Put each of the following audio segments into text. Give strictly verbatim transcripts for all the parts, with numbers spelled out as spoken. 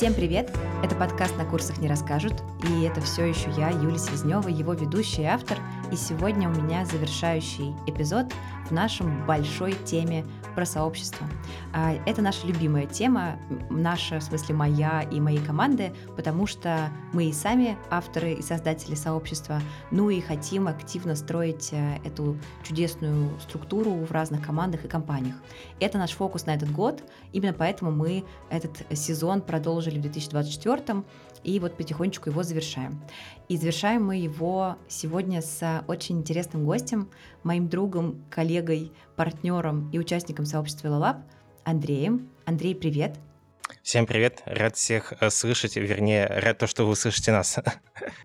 Всем привет! Это подкаст «На курсах не расскажут», и это все еще я, Юлия Слезнева, его ведущая и автор, и сегодня у меня завершающий эпизод в нашем большой теме про сообщество. Это наша любимая тема, наша, в смысле моя и моей команды, потому что мы и сами авторы и создатели сообщества, ну и хотим активно строить эту чудесную структуру в разных командах и компаниях. Это наш фокус на этот год, именно поэтому мы этот сезон продолжили в две тысячи двадцать четвёртом, и вот потихонечку его завершаем. И завершаем мы его сегодня с очень интересным гостем, моим другом, коллегой, партнером и участником сообщества ЛАЛАП Андреем. Андрей, привет! Всем привет! Рад всех слышать, вернее, рад то, что вы слышите нас.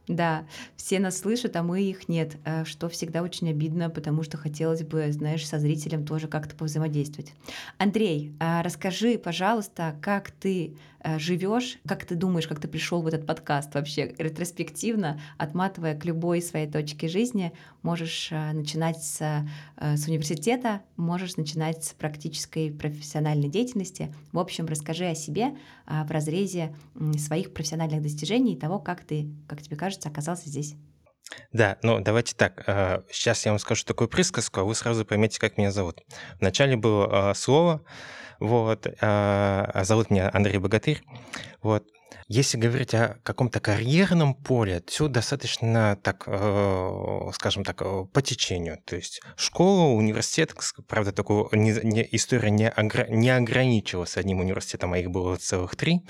Да, все нас слышат, а мы их нет, что всегда очень обидно, потому что хотелось бы, знаешь, со зрителем тоже как-то повзаимодействовать. Андрей, расскажи, пожалуйста, как ты живешь, как ты думаешь, как ты пришел в этот подкаст вообще ретроспективно, отматывая к любой своей точке жизни. Можешь начинать с, с университета, можешь начинать с практической профессиональной деятельности. В общем, расскажи о себе в разрезе своих профессиональных достижений и того, как ты, как тебе кажется, оказался здесь. Да, ну давайте так. Сейчас я вам скажу такую присказку, а вы сразу поймете, как меня зовут. Вначале было слово, вот, а зовут меня Андрей Богатырь. Вот. Если говорить о каком-то карьерном поле, все достаточно так, скажем так, по течению. То есть школа, университет, правда, такую история не ограничилась одним университетом, а их было целых три.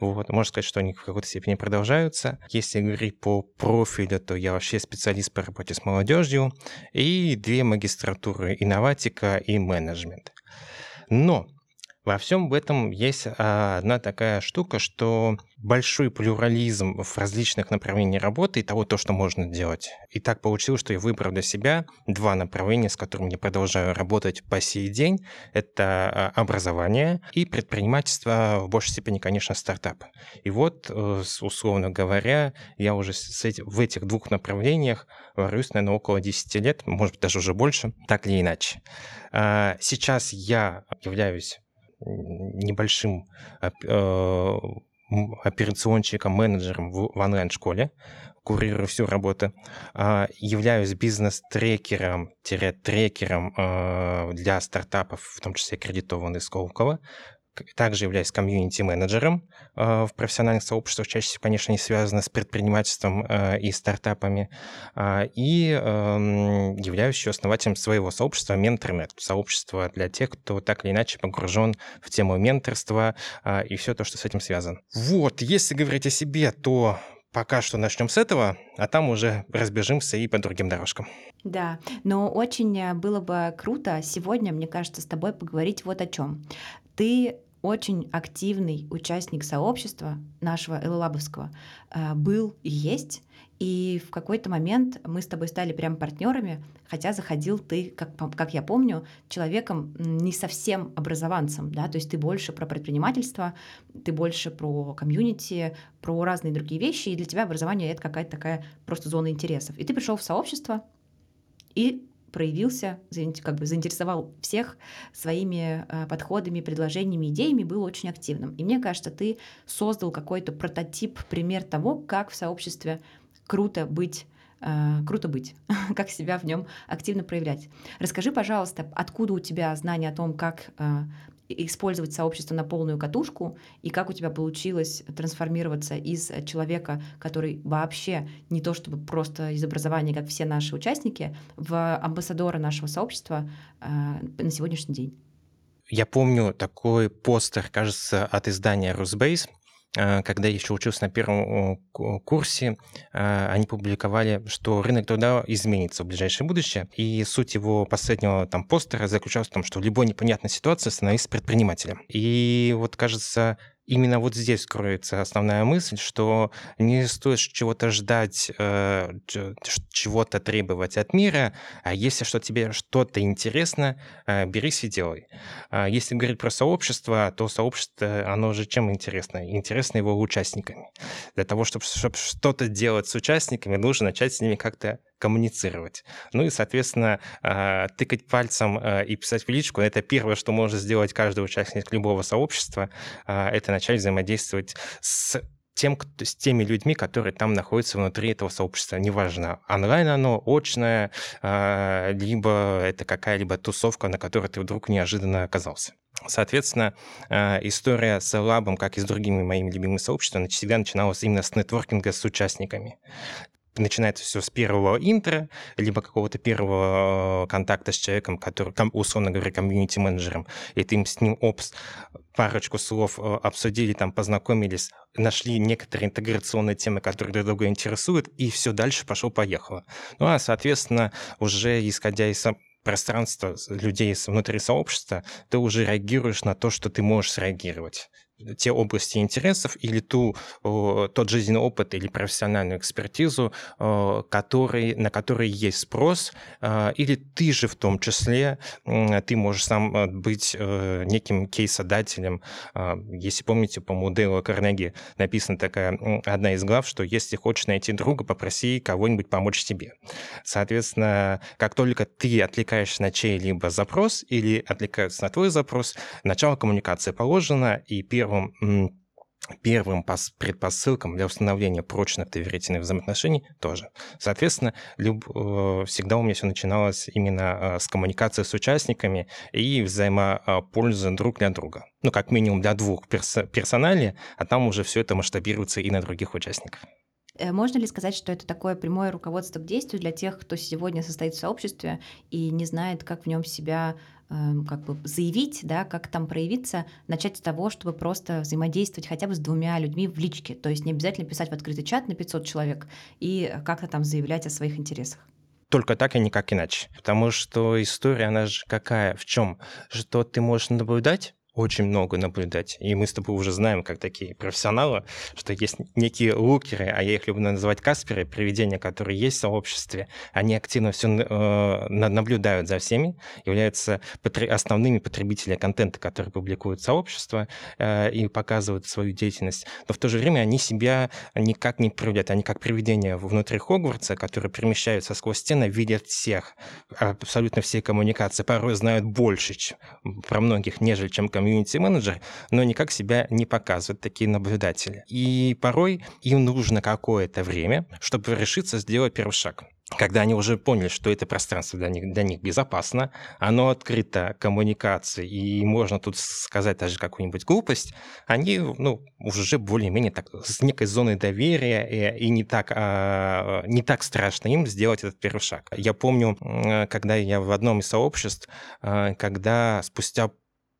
Вот. Можно сказать, что они в какой-то степени продолжаются. Если говорить по профилю, то я вообще специалист по работе с молодежью и две магистратуры: инноватика и менеджмент. Но во всем этом есть одна такая штука, что большой плюрализм в различных направлениях работы и того, то, что можно делать. И так получилось, что я выбрал для себя два направления, с которыми я продолжаю работать по сей день. Это образование и предпринимательство, в большей степени, конечно, стартапы. И вот, условно говоря, я уже в этих двух направлениях варюсь, наверное, около десять лет, может быть, даже уже больше, так или иначе. Сейчас я являюсь небольшим операционщиком, менеджером в онлайн-школе, курирую всю работу, являюсь бизнес-трекером, трекером для стартапов, в том числе аккредитованный Сколково. Также являюсь комьюнити-менеджером в профессиональных сообществах, чаще всего, конечно, не связано с предпринимательством и стартапами, и являюсь еще основателем своего сообщества MentorNet, сообщество для тех, кто так или иначе погружен в тему менторства и все то, что с этим связано. Вот, если говорить о себе, то пока что начнем с этого, а там уже разбежимся и по другим дорожкам. Да, но очень было бы круто сегодня, мне кажется, с тобой поговорить вот о чем. Ты очень активный участник сообщества нашего ЛЛЛабовского был и есть, и в какой-то момент мы с тобой стали прям партнерами, хотя заходил ты, как, как я помню, человеком не совсем образованцем, да, то есть ты больше про предпринимательство, ты больше про комьюнити, про разные другие вещи, и для тебя образование — это какая-то такая просто зона интересов. И ты пришел в сообщество и проявился, как бы заинтересовал всех своими подходами, предложениями, идеями, был очень активным. И мне кажется, ты создал какой-то прототип, пример того, как в сообществе круто быть, круто быть, как себя в нем активно проявлять. Расскажи, пожалуйста, откуда у тебя знание о том, как использовать сообщество на полную катушку, и как у тебя получилось трансформироваться из человека, который вообще не то чтобы просто из образования, как все наши участники, в амбассадора нашего сообщества э, на сегодняшний день? Я помню такой постер, кажется, от издания Rusbase, когда я еще учился на первом курсе, они публиковали, что рынок труда изменится в ближайшее будущее, и суть его последнего там постера заключалась в том, что в любой непонятной ситуации становись предпринимателем. И вот, кажется, именно вот здесь кроется основная мысль, что не стоит чего-то ждать, чего-то требовать от мира, а если что тебе что-то интересно, берись и делай. Если говорить про сообщество, то сообщество, оно же чем интересно? Интересно его участниками. Для того, чтобы, чтобы что-то делать с участниками, нужно начать с ними как-то коммуницировать. Ну и, соответственно, тыкать пальцем и писать в личку — это первое, что может сделать каждый участник любого сообщества, это начать взаимодействовать с Тем, с теми людьми, которые там находятся внутри этого сообщества. Неважно, онлайн оно, очное, либо это какая-либо тусовка, на которой ты вдруг неожиданно оказался. Соответственно, история с ЛАЛАПом, как и с другими моими любимыми сообществами, всегда начиналась именно с нетворкинга с участниками. Начинается все с первого интро, либо какого-то первого контакта с человеком, который, условно говоря, комьюнити-менеджером, и ты с ним опс, парочку слов обсудили, там, познакомились, нашли некоторые интеграционные темы, которые друг друга интересуют, и все дальше пошло-поехало. Ну а, соответственно, уже исходя из пространства людей внутри сообщества, ты уже реагируешь на то, что ты можешь среагировать. Те области интересов или ту, тот жизненный опыт или профессиональную экспертизу, который, на которые есть спрос, или ты же в том числе, ты можешь сам быть неким кейсодателем. Если помните, по моделу Карнеги написана такая одна из глав, что если хочешь найти друга, попроси кого-нибудь помочь тебе. Соответственно, как только ты отвлекаешься на чей-либо запрос или отвлекаются на твой запрос, начало коммуникации положено, и первое Первым, первым предпосылкам для установления прочных доверительных взаимоотношений тоже. Соответственно, люб... всегда у меня все начиналось именно с коммуникации с участниками и взаимопользы друг для друга. Ну, как минимум для двух перс... персоналей, а там уже все это масштабируется и на других участников. Можно ли сказать, что это такое прямое руководство к действию для тех, кто сегодня состоит в сообществе и не знает, как в нем себя как бы заявить, да, как там проявиться, начать с того, чтобы просто взаимодействовать хотя бы с двумя людьми в личке, то есть не обязательно писать в открытый чат на пятьсот человек и как-то там заявлять о своих интересах? Только так и никак иначе, потому что история, она же какая, в чем, что ты можешь наблюдать, очень много наблюдать. И мы с тобой уже знаем, как такие профессионалы, что есть некие лукеры, а я их люблю называть касперы, привидения, которые есть в сообществе. Они активно все э, наблюдают за всеми, являются потр- основными потребителями контента, которые публикуют сообщество э, и показывают свою деятельность. Но в то же время они себя никак не проявляют. Они как привидения внутри Хогвартса, которые перемещаются сквозь стены, видят всех, абсолютно все коммуникации, порой знают больше чем, про многих, нежели чем коммуникации. Комьюнити-менеджер, но никак себя не показывают такие наблюдатели. И порой им нужно какое-то время, чтобы решиться сделать первый шаг. Когда они уже поняли, что это пространство для них, для них безопасно, оно открыто коммуникации, и можно тут сказать даже какую-нибудь глупость, они ну, уже более-менее так, с некой зоной доверия, и, и не, так, а, не так страшно им сделать этот первый шаг. Я помню, когда я в одном из сообществ, когда спустя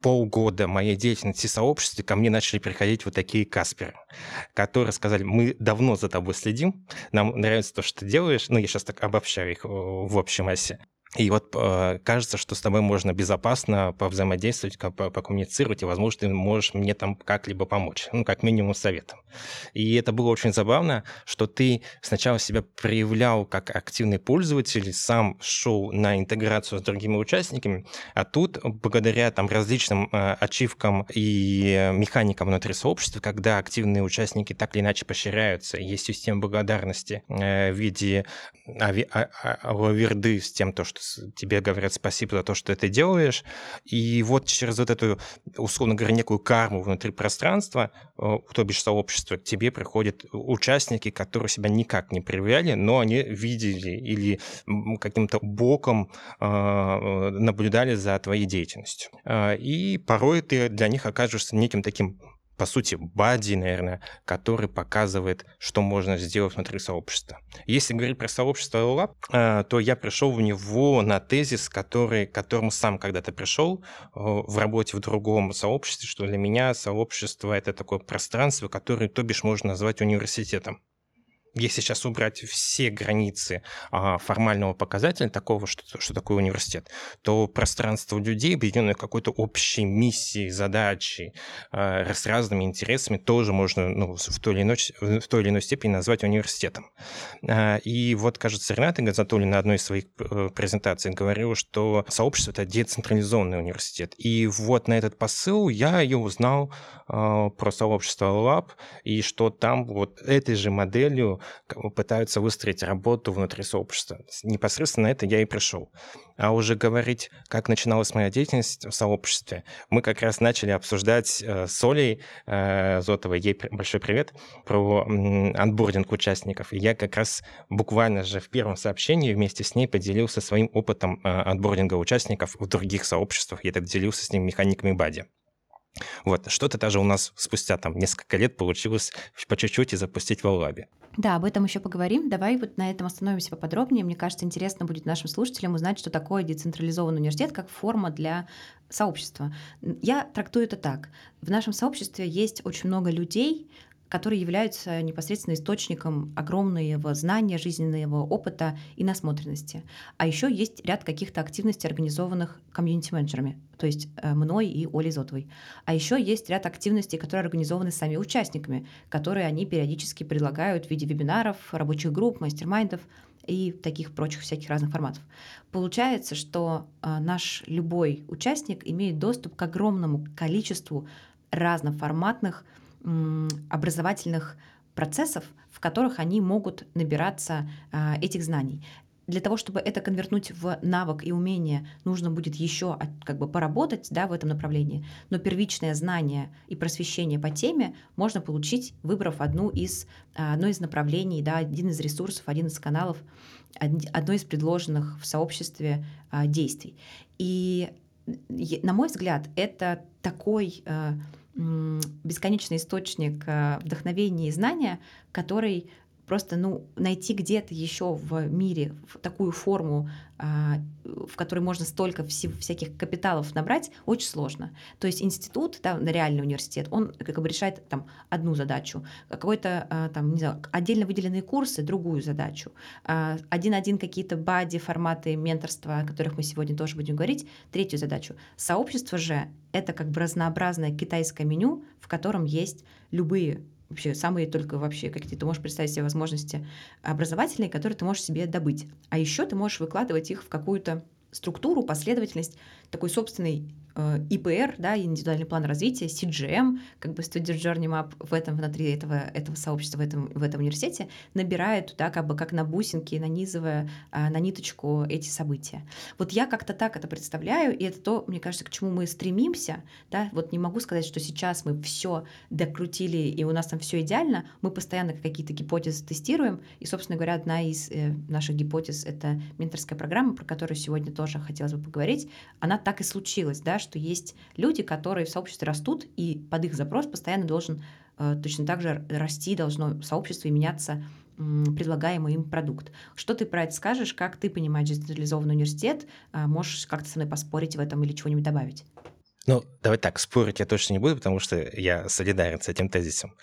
полгода моей деятельности в сообществе ко мне начали приходить вот такие касперы, которые сказали: мы давно за тобой следим, нам нравится то, что ты делаешь. Ну, я сейчас так обобщаю их в общей массе. И вот э, кажется, что с тобой можно безопасно повзаимодействовать, покоммуницировать, и, возможно, ты можешь мне там как-либо помочь, ну, как минимум советом. И это было очень забавно, что ты сначала себя проявлял как активный пользователь, сам шел на интеграцию с другими участниками, а тут, благодаря там, различным э, ачивкам и механикам внутри сообщества, когда активные участники так или иначе поощряются, есть система благодарности э, в виде ави- а- а- лаверды с тем, то, что тебе говорят спасибо за то, что ты делаешь. И вот через вот эту, условно говоря, некую карму внутри пространства, то бишь сообщества, к тебе приходят участники, которые себя никак не проявляли, но они видели или каким-то боком наблюдали за твоей деятельностью. И порой ты для них окажешься неким таким, по сути, бадди, наверное, который показывает, что можно сделать внутри сообщества. Если говорить про сообщество ЛАЛАП, то я пришел в него на тезис, который, к которому сам когда-то пришел в работе в другом сообществе, что для меня сообщество – это такое пространство, которое, то бишь, можно назвать университетом. Если сейчас убрать все границы формального показателя, такого, что, что такое университет, то пространство людей, объединенных какой-то общей миссией, задачей, с разными интересами, тоже можно ну, в, той или иной, в той или иной степени назвать университетом. И вот, кажется, Ренат Игазатуллин на одной из своих презентаций говорил, что сообщество — это децентрализованный университет. И вот на этот посыл я и узнал про сообщество ЛАЛАП, и что там вот этой же моделью пытаются выстроить работу внутри сообщества. Непосредственно на это я и пришел. А уже говорить, как начиналась моя деятельность в сообществе, мы как раз начали обсуждать с Олей Зотовой, ей большой привет, про анбординг участников. И я как раз буквально же в первом сообщении вместе с ней поделился своим опытом анбординга участников в других сообществах. Я так делился с ним механиками бади. Вот, что-то даже у нас спустя там несколько лет получилось по чуть-чуть и запустить в ЛАЛАПе. Да, об этом еще поговорим. Давай вот на этом остановимся поподробнее. Мне кажется, интересно будет нашим слушателям узнать, что такое децентрализованный университет как форма для сообщества. Я трактую это так. В нашем сообществе есть очень много людей, которые являются непосредственно источником огромного знания, жизненного опыта и насмотренности. А еще есть ряд каких-то активностей, организованных комьюнити-менеджерами, то есть мной и Олей Зотовой. А еще есть ряд активностей, которые организованы сами участниками, которые они периодически предлагают в виде вебинаров, рабочих групп, мастер-майндов и таких прочих всяких разных форматов. Получается, что наш любой участник имеет доступ к огромному количеству разноформатных образовательных процессов, в которых они могут набираться а, этих знаний. Для того, чтобы это конвертнуть в навык и умение, нужно будет еще как бы поработать, да, в этом направлении. Но первичное знание и просвещение по теме можно получить, выбрав одну из, одно из направлений, да, один из ресурсов, один из каналов, одно из предложенных в сообществе а, действий. И, на мой взгляд, это такой... А, бесконечный источник вдохновения и знания, который просто, ну, найти где-то еще в мире в такую форму, в которой можно столько всяких капиталов набрать, очень сложно. То есть институт, да, реальный университет, он как бы решает там одну задачу, какой-то там, не знаю, отдельно выделенные курсы, другую задачу, один-один какие-то бади, форматы менторства, о которых мы сегодня тоже будем говорить, третью задачу. Сообщество же — это как бы разнообразное китайское меню, в котором есть любые вообще самые только вообще какие-то, ты можешь представить себе возможности образовательные, которые ты можешь себе добыть. А еще ты можешь выкладывать их в какую-то структуру, последовательность, такой собственный э, И П Р, да, индивидуальный план развития, Си Джи Эм, как бы Student Journey Map в этом, внутри этого, этого сообщества, в этом, в этом университете, набирая туда как бы как на бусинки, нанизывая э, на ниточку эти события. Вот я как-то так это представляю, и это то, мне кажется, к чему мы стремимся, да, вот не могу сказать, что сейчас мы все докрутили, и у нас там все идеально, мы постоянно какие-то гипотезы тестируем, и, собственно говоря, одна из э, наших гипотез — это менторская программа, про которую сегодня тоже хотелось бы поговорить. Она так и случилась, да, что есть люди, которые в сообществе растут, и под их запрос постоянно должен э, точно так же расти, должно сообщество и меняться э, предлагаемый им продукт. Что ты про это скажешь? Как ты понимаешь децентрализованный университет? Э, можешь как-то со мной поспорить в этом или чего-нибудь добавить? Ну, давай так, спорить я точно не буду, потому что я солидарен с этим тезисом.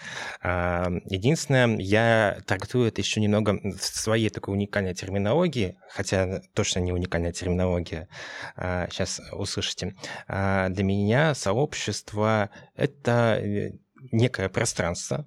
Единственное, я трактую это еще немного в своей такой уникальной терминологии, хотя точно не уникальная терминология, сейчас услышите. Для меня сообщество — это некое пространство,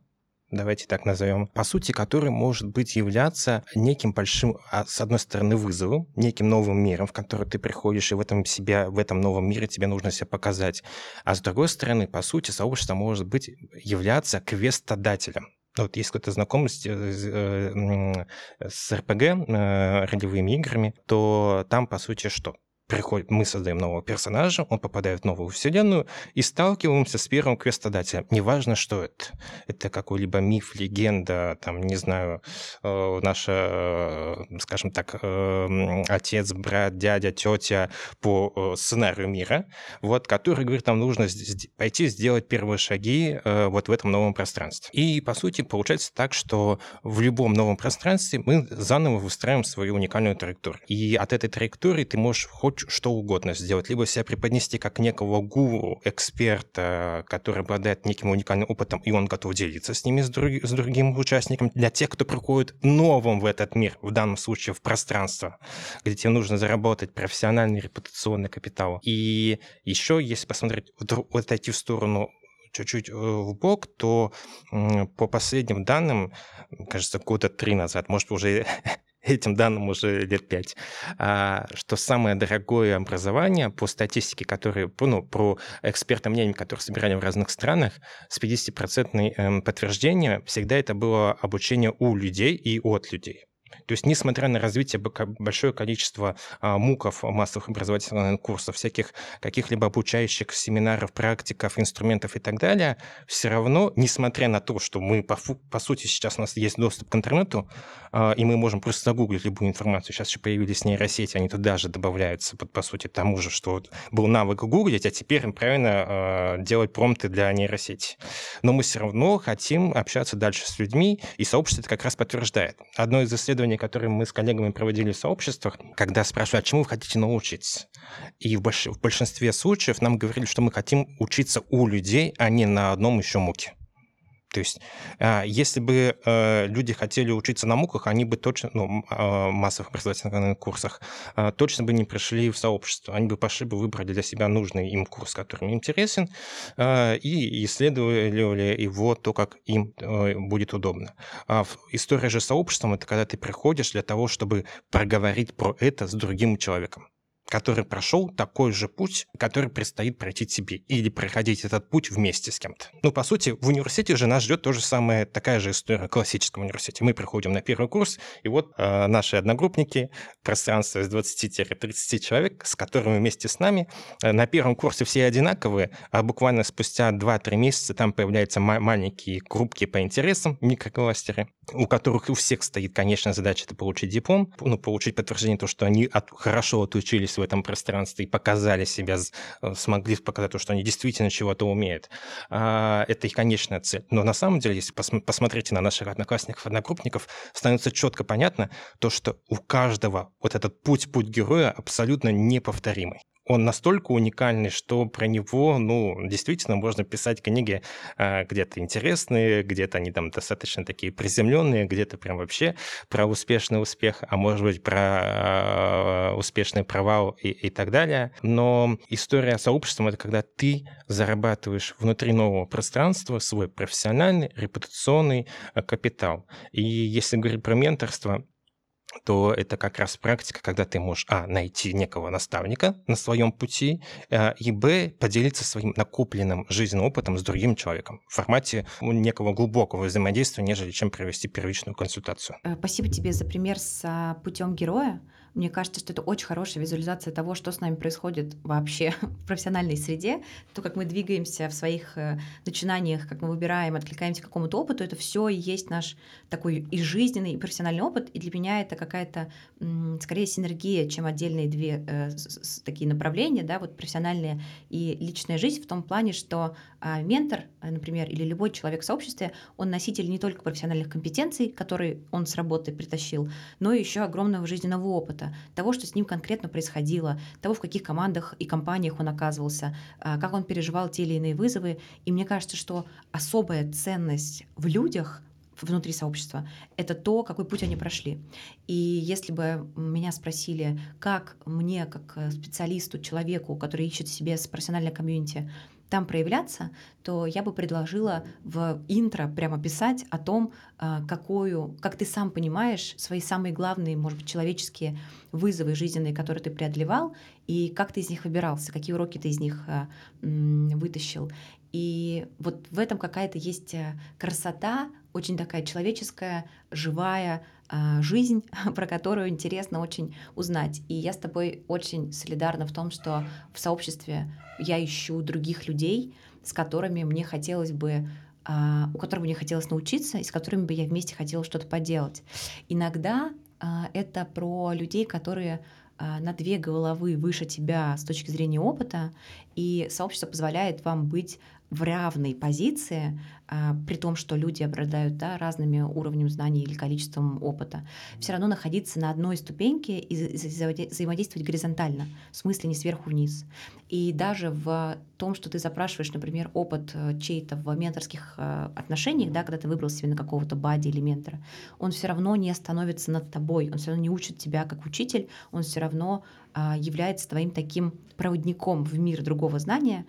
давайте так назовем, по сути, который может быть являться неким большим, с одной стороны, вызовом, неким новым миром, в который ты приходишь, и в этом, себя, в этом новом мире тебе нужно себя показать. А с другой стороны, по сути, сообщество может быть являться квестодателем. Вот если кто-то знаком с, с РПГ, ролевыми играми, то там, по сути, что? Приходит, мы создаем нового персонажа, он попадает в новую вселенную и сталкиваемся с первым квестодателем. Неважно, что это. Это какой-либо миф, легенда, там, не знаю, э, наша, э, скажем так, э, отец, брат, дядя, тетя по э, сценарию мира, вот, который говорит, нам нужно здесь пойти сделать первые шаги э, вот в этом новом пространстве. И, по сути, получается так, что в любом новом пространстве мы заново выстраиваем свою уникальную траекторию. И от этой траектории ты можешь хоть что угодно сделать, либо себя преподнести как некого гуру, эксперта, который обладает неким уникальным опытом, и он готов делиться с ними, с, друг, с другим участником. Для тех, кто приходит новым в этот мир, в данном случае в пространство, где тебе нужно заработать профессиональный репутационный капитал. И еще, если посмотреть, вот отойти в сторону чуть-чуть в бок, то по последним данным, кажется, года три назад, может, уже этим данным уже лет пять, что самое дорогое образование по статистике, которые, ну, по экспертным мнениям, которые собирали в разных странах, с пятидесятипроцентным подтверждением всегда это было обучение у людей и от людей. То есть, несмотря на развитие большое количество муков, массовых образовательных курсов, всяких каких-либо обучающих семинаров, практиков, инструментов и так далее, все равно, несмотря на то, что мы, по, по сути, сейчас у нас есть доступ к интернету, и мы можем просто загуглить любую информацию. Сейчас еще появились нейросети, они туда же добавляются, по сути, тому же, что вот был навык гуглить, а теперь им правильно делать промпты для нейросети. Но мы все равно хотим общаться дальше с людьми, и сообщество это как раз подтверждает. Одно из исследований, которые мы с коллегами проводили в сообществах, когда спрашивали, а чему вы хотите научиться? И в большинстве случаев нам говорили, что мы хотим учиться у людей, а не на одном еще муке. То есть, если бы люди хотели учиться на муках, они бы точно, ну, массовых образовательных курсах, точно бы не пришли в сообщество. Они бы пошли, бы выбрали для себя нужный им курс, который им интересен, и исследовали его то, как им будет удобно. История же с сообществом – это когда ты приходишь для того, чтобы проговорить про это с другим человеком, который прошел такой же путь, который предстоит пройти тебе, или проходить этот путь вместе с кем-то. Ну, по сути, в университете же нас ждет то же самое, такая же история в классическом университете. Мы приходим на первый курс, и вот э, наши одногруппники, пространство из двадцати-тридцати человек, с которыми вместе с нами, э, на первом курсе все одинаковые, а буквально спустя два-три месяца там появляются ма- маленькие группки по интересам, микрокластеры, у которых у всех стоит, конечно, задача это получить диплом, ну, получить подтверждение того, что они от, хорошо отучились в этом пространстве и показали себя, смогли показать то, что они действительно чего-то умеют. Это их конечная цель. Но на самом деле, если пос- посмотрите на наших одноклассников, одногруппников, становится четко понятно то, что у каждого вот этот путь, путь героя абсолютно неповторимый. Он настолько уникальный, что про него, ну, действительно можно писать книги где-то интересные, где-то они там достаточно такие приземленные, где-то прям вообще про успешный успех, а может быть про успешный провал и, и так далее. Но история с сообществом — это когда ты зарабатываешь внутри нового пространства свой профессиональный, репутационный капитал. И если говорить про менторство, то это как раз практика, когда ты можешь, а, найти некого наставника на своем пути, и, б, поделиться своим накопленным жизненным опытом с другим человеком в формате некого глубокого взаимодействия, нежели чем провести первичную консультацию. Спасибо тебе за пример с путем героя. Мне кажется, что это очень хорошая визуализация того, что с нами происходит вообще в профессиональной среде, то, как мы двигаемся в своих начинаниях, как мы выбираем, откликаемся к какому-то опыту, это все и есть наш такой и жизненный, и профессиональный опыт, и для меня это какая-то скорее синергия, чем отдельные две э, с, с, такие направления, да, вот профессиональная и личная жизнь, в том плане, что э, ментор, например, или любой человек в сообществе, он носитель не только профессиональных компетенций, которые он с работы притащил, но и еще огромного жизненного опыта, того, что с ним конкретно происходило, того, в каких командах и компаниях он оказывался, как он переживал те или иные вызовы. И мне кажется, что особая ценность в людях внутри сообщества — это то, какой путь они прошли. И если бы меня спросили, как мне, как специалисту, человеку, который ищет себе с профессиональной комьюнити, там проявляться, то я бы предложила в интро прямо писать о том, какую, как ты сам понимаешь свои самые главные, может быть, человеческие вызовы жизненные, которые ты преодолевал, и как ты из них выбирался, какие уроки ты из них вытащил. И вот в этом какая-то есть красота, очень такая человеческая, живая жизнь, про которую интересно очень узнать. И я с тобой очень солидарна в том, что в сообществе я ищу других людей, с которыми мне хотелось бы, у которых мне хотелось научиться, и с которыми бы я вместе хотела что-то поделать. Иногда это про людей, которые на две головы выше тебя с точки зрения опыта, и сообщество позволяет вам быть в равной позиции, при том, что люди обладают, да, разными уровнем знаний или количеством опыта, все равно находиться на одной ступеньке и взаимодействовать горизонтально, в смысле не сверху вниз. И даже в том, что ты запрашиваешь, например, опыт чей-то в менторских отношениях, да, когда ты выбрал себе на какого-то бадди или ментора, он все равно не становится над тобой, он все равно не учит тебя как учитель, он все равно является твоим таким проводником в мир другого знания,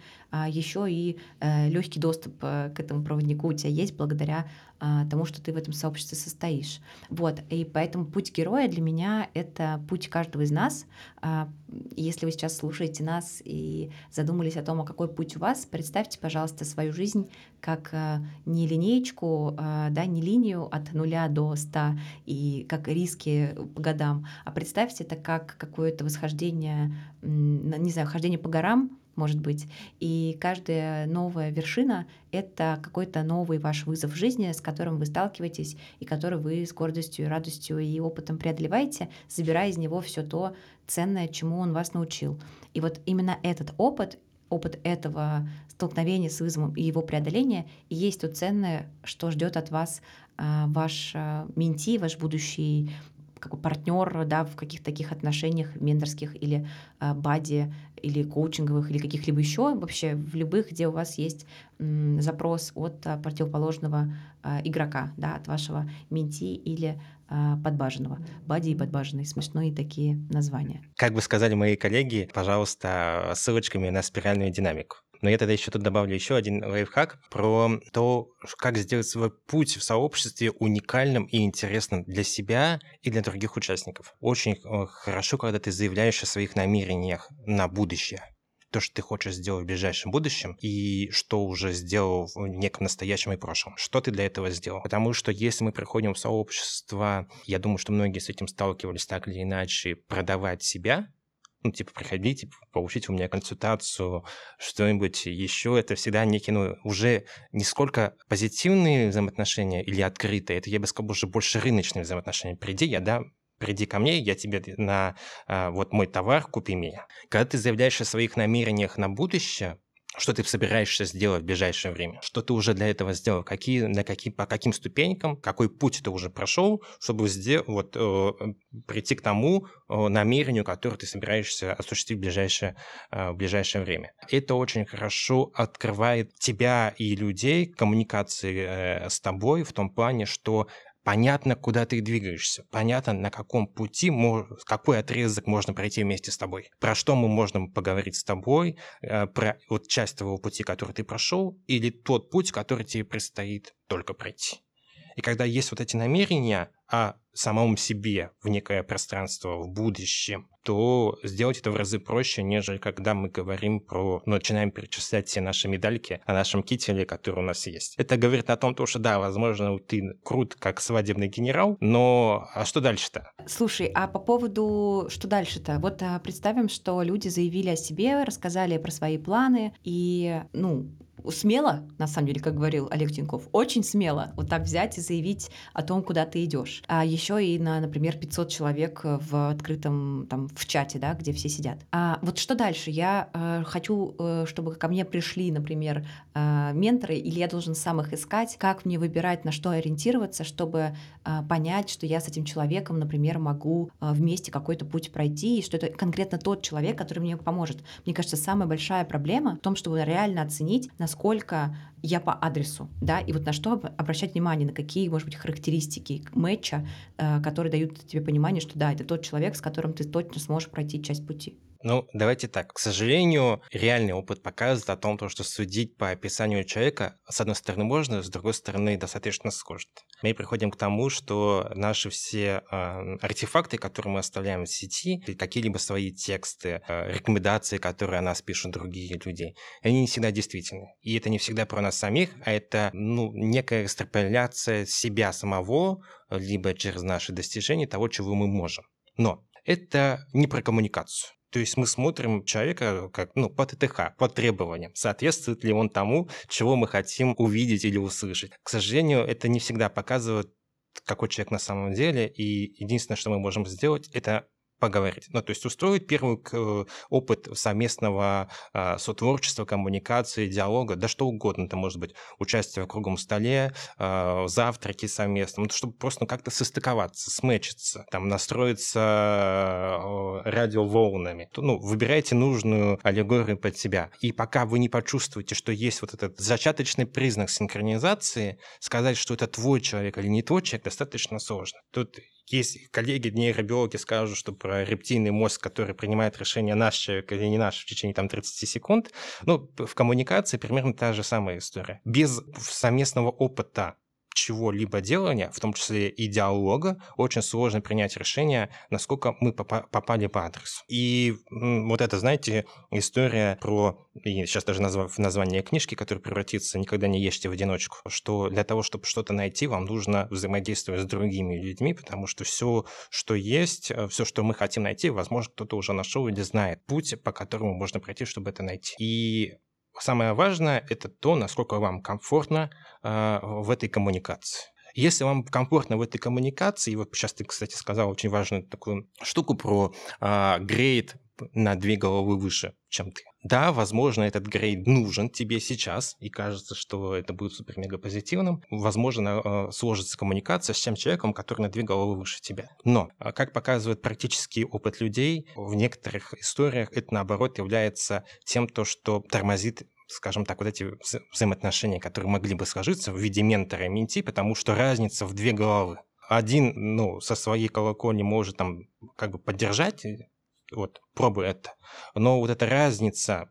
еще и легкий доступ к этому проводнику наверняка у тебя есть благодаря а, тому, что ты в этом сообществе состоишь. Вот. И поэтому путь героя для меня — это путь каждого из нас. А, если вы сейчас слушаете нас и задумались о том, а какой путь у вас, представьте, пожалуйста, свою жизнь как а, не линеечку, а, да, не линию от нуля до ста и как риски по годам, а представьте это как какое-то восхождение, не знаю, хождение по горам, может быть, и каждая новая вершина — это какой-то новый ваш вызов в жизни, с которым вы сталкиваетесь, и который вы с гордостью, и радостью и опытом преодолеваете, забирая из него все то ценное, чему он вас научил. И вот именно этот опыт, опыт этого столкновения с вызовом и его преодоления и есть то ценное, что ждет от вас ваш менти, ваш будущий как партнер, да, в каких-то таких отношениях менторских или э, бади, или коучинговых, или каких-либо еще, вообще в любых, где у вас есть м, запрос от а, противоположного а, игрока, да, от вашего менти или а, подбаженного. Бади и подбаженный, смешные такие названия. Как бы сказали мои коллеги, пожалуйста, ссылочками на спиральную динамику. Но я тогда еще тут добавлю еще один лайфхак про то, как сделать свой путь в сообществе уникальным и интересным для себя и для других участников. Очень хорошо, когда ты заявляешь о своих намерениях на будущее. То, что ты хочешь сделать в ближайшем будущем и что уже сделал в неком настоящем и прошлом. Что ты для этого сделал? Потому что если мы приходим в сообщество, я думаю, что многие с этим сталкивались так или иначе, продавать себя, ну, типа, приходите, типа, получите у меня консультацию, что-нибудь еще. Это всегда некие, ну, уже не сколько позитивные взаимоотношения или открытые, это, я бы сказал, уже больше рыночные взаимоотношения. Приди, я, да, приди ко мне, я тебе на а, вот мой товар, купи меня. Когда ты заявляешь о своих намерениях на будущее, что ты собираешься сделать в ближайшее время, что ты уже для этого сделал, какие, на какие, по каким ступенькам, какой путь ты уже прошел, чтобы сдел, вот, э, прийти к тому э, намерению, которое ты собираешься осуществить в ближайшее, э, в ближайшее время. Это очень хорошо открывает тебя и людей к коммуникации э, с тобой в том плане, что понятно, куда ты двигаешься, понятно, на каком пути, какой отрезок можно пройти вместе с тобой, про что мы можем поговорить с тобой, про вот часть твоего пути, который ты прошел, или тот путь, который тебе предстоит только пройти. И когда есть вот эти намерения о самом себе в некое пространство в будущем, то сделать это в разы проще, нежели когда мы говорим про... Ну, начинаем перечислять все наши медальки о нашем кителе, который у нас есть. Это говорит о том, что да, возможно, ты крут, как свадебный генерал, но а что дальше-то? Слушай, а по поводу что дальше-то? Вот представим, что люди заявили о себе, рассказали про свои планы и, ну... смело, на самом деле, как говорил Олег Тиньков, очень смело вот так взять и заявить о том, куда ты идешь. А еще и на, например, пятьсот человек в открытом, там, в чате, да, где все сидят. А вот что дальше? Я э, хочу, э, чтобы ко мне пришли, например, э, менторы, или я должен сам их искать? Как мне выбирать, на что ориентироваться, чтобы э, понять, что я с этим человеком, например, могу э, вместе какой-то путь пройти, и что это конкретно тот человек, который мне поможет? Мне кажется, самая большая проблема в том, чтобы реально оценить, насколько сколько я по адресу, да, и вот на что обращать внимание, на какие, может быть, характеристики мэтча, которые дают тебе понимание, что да, это тот человек, с которым ты точно сможешь пройти часть пути. Ну, давайте так. К сожалению, реальный опыт показывает о том, что судить по описанию человека, с одной стороны, можно, с другой стороны, достаточно сложно. Мы приходим к тому, что наши все э, артефакты, которые мы оставляем в сети, или какие-либо свои тексты, э, рекомендации, которые о нас пишут другие люди, они не всегда действительны. И это не всегда про нас самих, а это, ну, некая экстраполяция себя самого, либо через наши достижения того, чего мы можем. Но это не про коммуникацию. То есть мы смотрим человека как, ну, по ТТХ, по требованиям, соответствует ли он тому, чего мы хотим увидеть или услышать. К сожалению, это не всегда показывает, какой человек на самом деле, и единственное, что мы можем сделать, это поговорить. Ну, то есть устроить первый опыт совместного э, сотворчества, коммуникации, диалога, да что угодно. Это может быть участие в круглом столе, э, завтраки совместно, ну, чтобы просто, ну, как-то состыковаться, сметчиться, там, настроиться э, радиоволнами. Ну, выбирайте нужную аллегорию под себя. И пока вы не почувствуете, что есть вот этот зачаточный признак синхронизации, сказать, что это твой человек или не твой человек, достаточно сложно. Тут Если коллеги-нейробиологи скажут, что про рептильный мозг, который принимает решение, наш человек или не наш, в течение там, тридцати секунд, ну, в коммуникации примерно та же самая история. Без совместного опыта чего-либо делания, в том числе и диалога, очень сложно принять решение, насколько мы попали по адресу. И вот это, знаете, история про, и сейчас даже в названии книжки, которая превратится «Никогда не ешьте в одиночку», что для того, чтобы что-то найти, вам нужно взаимодействовать с другими людьми, потому что все, что есть, все, что мы хотим найти, возможно, кто-то уже нашел или знает путь, по которому можно пройти, чтобы это найти. И самое важное – это то, насколько вам комфортно э, в этой коммуникации. Если вам комфортно в этой коммуникации, и вот сейчас ты, кстати, сказал очень важную такую штуку про э, грейд на две головы выше, чем ты. Да, возможно, этот грейд нужен тебе сейчас, и кажется, что это будет супер-мега-позитивным. Возможно, сложится коммуникация с тем человеком, который на две головы выше тебя. Но, как показывает практический опыт людей, в некоторых историях это, наоборот, является тем, то, что тормозит, скажем так, вот эти вза- взаимоотношения, которые могли бы сложиться в виде ментора и менти, потому что разница в две головы. Один, ну, со своей колокольни может там как бы поддержать, вот, пробуй это. Но вот эта разница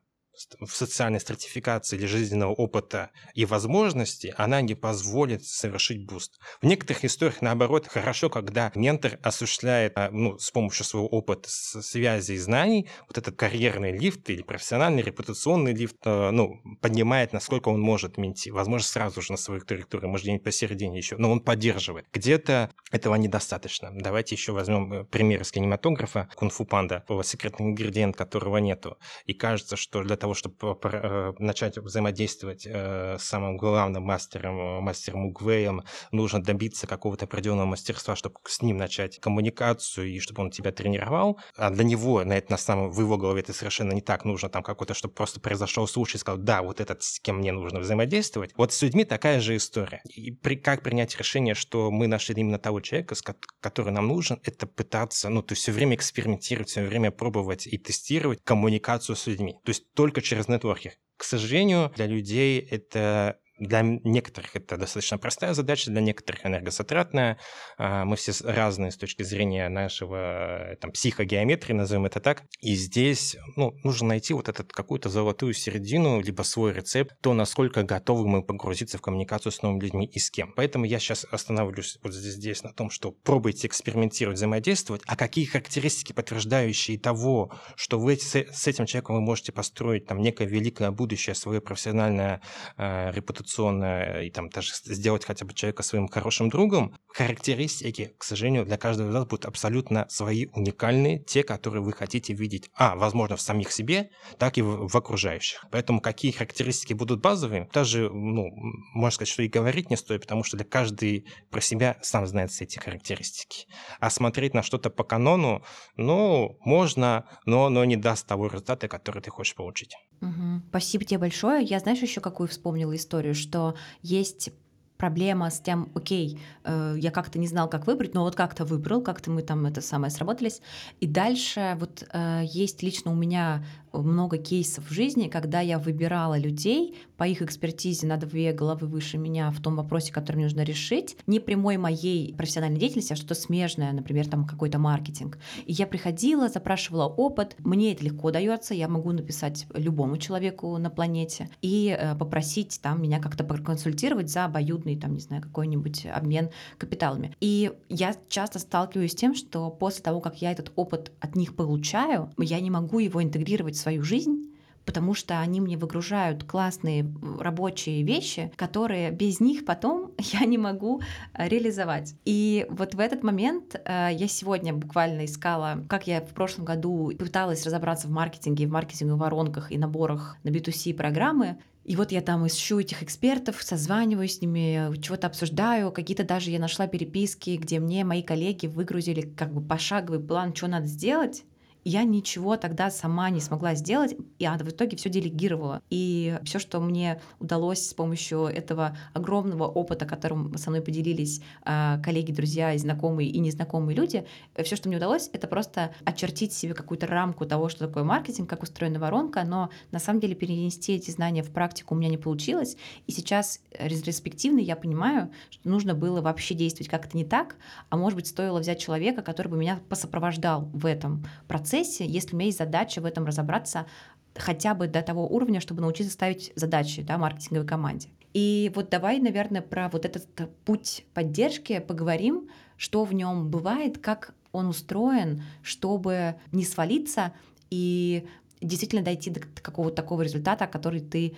в социальной стратификации или жизненного опыта и возможностей, она не позволит совершить буст. В некоторых историях, наоборот, хорошо, когда ментор осуществляет, ну, с помощью своего опыта, связи и знаний, вот этот карьерный лифт или профессиональный, репутационный лифт, ну, поднимает, насколько он может менти. Возможно, сразу же на своих траекториях, может, где-нибудь посередине еще, но он поддерживает. Где-то этого недостаточно. Давайте еще возьмем пример из кинематографа «Кунг-фу панда», секретный ингредиент которого нету. И кажется, что для того, того, чтобы начать взаимодействовать с самым главным мастером, мастером Угвеем, нужно добиться какого-то определенного мастерства, чтобы с ним начать коммуникацию и чтобы он тебя тренировал. А для него, на это, на самом, в его голове это совершенно не так нужно, там какой-то, чтобы просто произошел случай, сказал, да, вот этот, с кем мне нужно взаимодействовать. Вот с людьми такая же история. И при, как принять решение, что мы нашли именно того человека, который нам нужен, это пытаться, ну, то есть все время экспериментировать, все время пробовать и тестировать коммуникацию с людьми. То есть только через нетворкинг. К сожалению, для людей это, для некоторых это достаточно простая задача, для некоторых энергозатратная. Мы все разные с точки зрения нашего там, психогеометрии, назовем это так. И здесь, ну, нужно найти вот этот, какую-то золотую середину, либо свой рецепт, то, насколько готовы мы погрузиться в коммуникацию с новыми людьми и с кем. Поэтому я сейчас останавливаюсь вот здесь на том, что пробуйте экспериментировать, взаимодействовать, а какие характеристики, подтверждающие того, что вы с этим человеком вы можете построить там, некое великое будущее, свое профессиональное э, репутацию, и там даже сделать хотя бы человека своим хорошим другом, характеристики, к сожалению, для каждого из вас будут абсолютно свои, уникальные, те, которые вы хотите видеть, а, возможно, в самих себе, так и в, в окружающих. Поэтому какие характеристики будут базовыми, даже, ну, можно сказать, что и говорить не стоит, потому что для каждый про себя сам знает все эти характеристики. А смотреть на что-то по канону, ну, можно, но оно не даст того результата, который ты хочешь получить. Угу. Спасибо тебе большое. Я, знаешь, еще какую вспомнила историю, что есть проблема с тем, окей, э, я как-то не знал, как выбрать, но вот как-то выбрал, как-то мы там это самое сработались. И дальше вот э, есть лично у меня много кейсов в жизни, когда я выбирала людей по их экспертизе на две головы выше меня в том вопросе, который мне нужно решить, не прямой моей профессиональной деятельности, а что-то смежное, например, там какой-то маркетинг. И я приходила, запрашивала опыт, мне это легко дается, я могу написать любому человеку на планете и э, попросить там меня как-то проконсультировать за обоюдную и там, не знаю, какой-нибудь обмен капиталами. И я часто сталкиваюсь с тем, что после того, как я этот опыт от них получаю, я не могу его интегрировать в свою жизнь, потому что они мне выгружают классные рабочие вещи, которые без них потом я не могу реализовать. И вот в этот момент я сегодня буквально искала, как я в прошлом году пыталась разобраться в маркетинге, в маркетинговых воронках и наборах на би ту си программы. И вот я там ищу этих экспертов, созваниваюсь с ними, чего-то обсуждаю, какие-то даже я нашла переписки, где мне мои коллеги выгрузили как бы пошаговый план, что надо сделать. я ничего тогда сама не смогла сделать, и в итоге все делегировала. И все, что мне удалось с помощью этого огромного опыта, которым со мной поделились коллеги, друзья, знакомые и незнакомые люди, все, что мне удалось, это просто очертить себе какую-то рамку того, что такое маркетинг, как устроена воронка, но на самом деле перенести эти знания в практику у меня не получилось. И сейчас ретроспективно я понимаю, что нужно было вообще действовать как-то не так, а может быть, стоило взять человека, который бы меня посопровождал в этом процессе, если у меня есть задача в этом разобраться хотя бы до того уровня, чтобы научиться ставить задачи, да, маркетинговой команде. И вот давай, наверное, про вот этот путь поддержки поговорим, что в нем бывает, как он устроен, чтобы не свалиться и действительно дойти до какого-то такого результата, который ты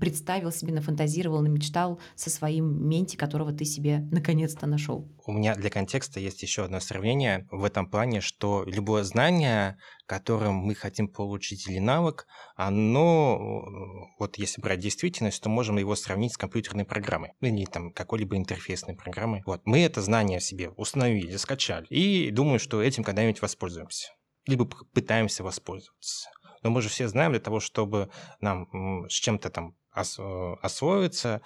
представил себе, нафантазировал, намечтал со своим менти, которого ты себе наконец-то нашел. У меня для контекста есть еще одно сравнение в этом плане, что любое знание, которым мы хотим получить или навык, оно, вот если брать действительность, то можем его сравнить с компьютерной программой или там какой-либо интерфейсной программой. Вот. Мы это знание в себе установили, скачали и думаем, что этим когда-нибудь воспользуемся, либо пытаемся воспользоваться. Но мы же все знаем, для того, чтобы нам с чем-то там освоиться,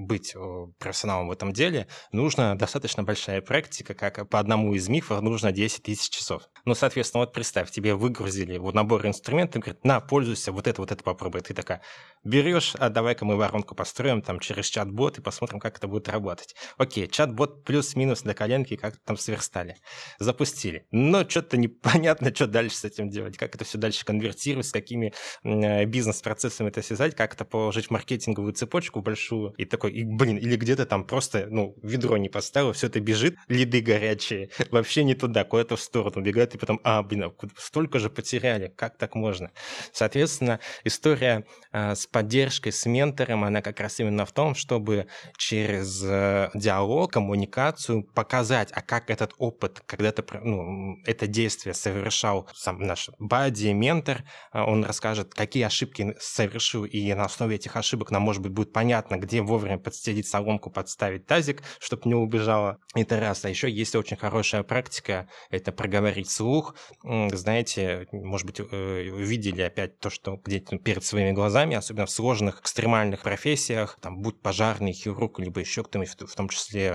быть профессионалом в этом деле, нужна достаточно большая практика, как по одному из мифов нужно десять тысяч часов. Ну, соответственно, вот представь, тебе выгрузили вот набор инструментов, и говорят, на, пользуйся, вот это, вот это попробуй. Ты такая, берешь, а давай-ка мы воронку построим там через чат-бот и посмотрим, как это будет работать. Окей, чат-бот плюс-минус до коленки, как там сверстали, запустили. Но что-то непонятно, что дальше с этим делать, как это все дальше конвертировать, с какими бизнес-процессами это связать, как это положить в маркетинговую цепочку большую и такой, и, блин, или где-то там просто, ну, ведро не поставил, все это бежит, лиды горячие, вообще не туда, куда-то в сторону бегают, и потом, а, блин, столько же потеряли, как так можно? Соответственно, история э, с поддержкой, с ментором, она как раз именно в том, чтобы через э, диалог, коммуникацию показать, а как этот опыт, когда-то, ну, это действие совершал сам наш бадди, ментор, э, он расскажет, какие ошибки совершил, и на основе этих ошибок нам, может быть, будет понятно, где вовремя подстелить соломку, подставить тазик, чтобы не убежало. Это раз. А еще есть очень хорошая практика, это проговорить вслух. Знаете, может быть, видели опять то, что где-то перед своими глазами, особенно в сложных, экстремальных профессиях, там, будь пожарный, хирург, либо еще кто-нибудь, в том числе,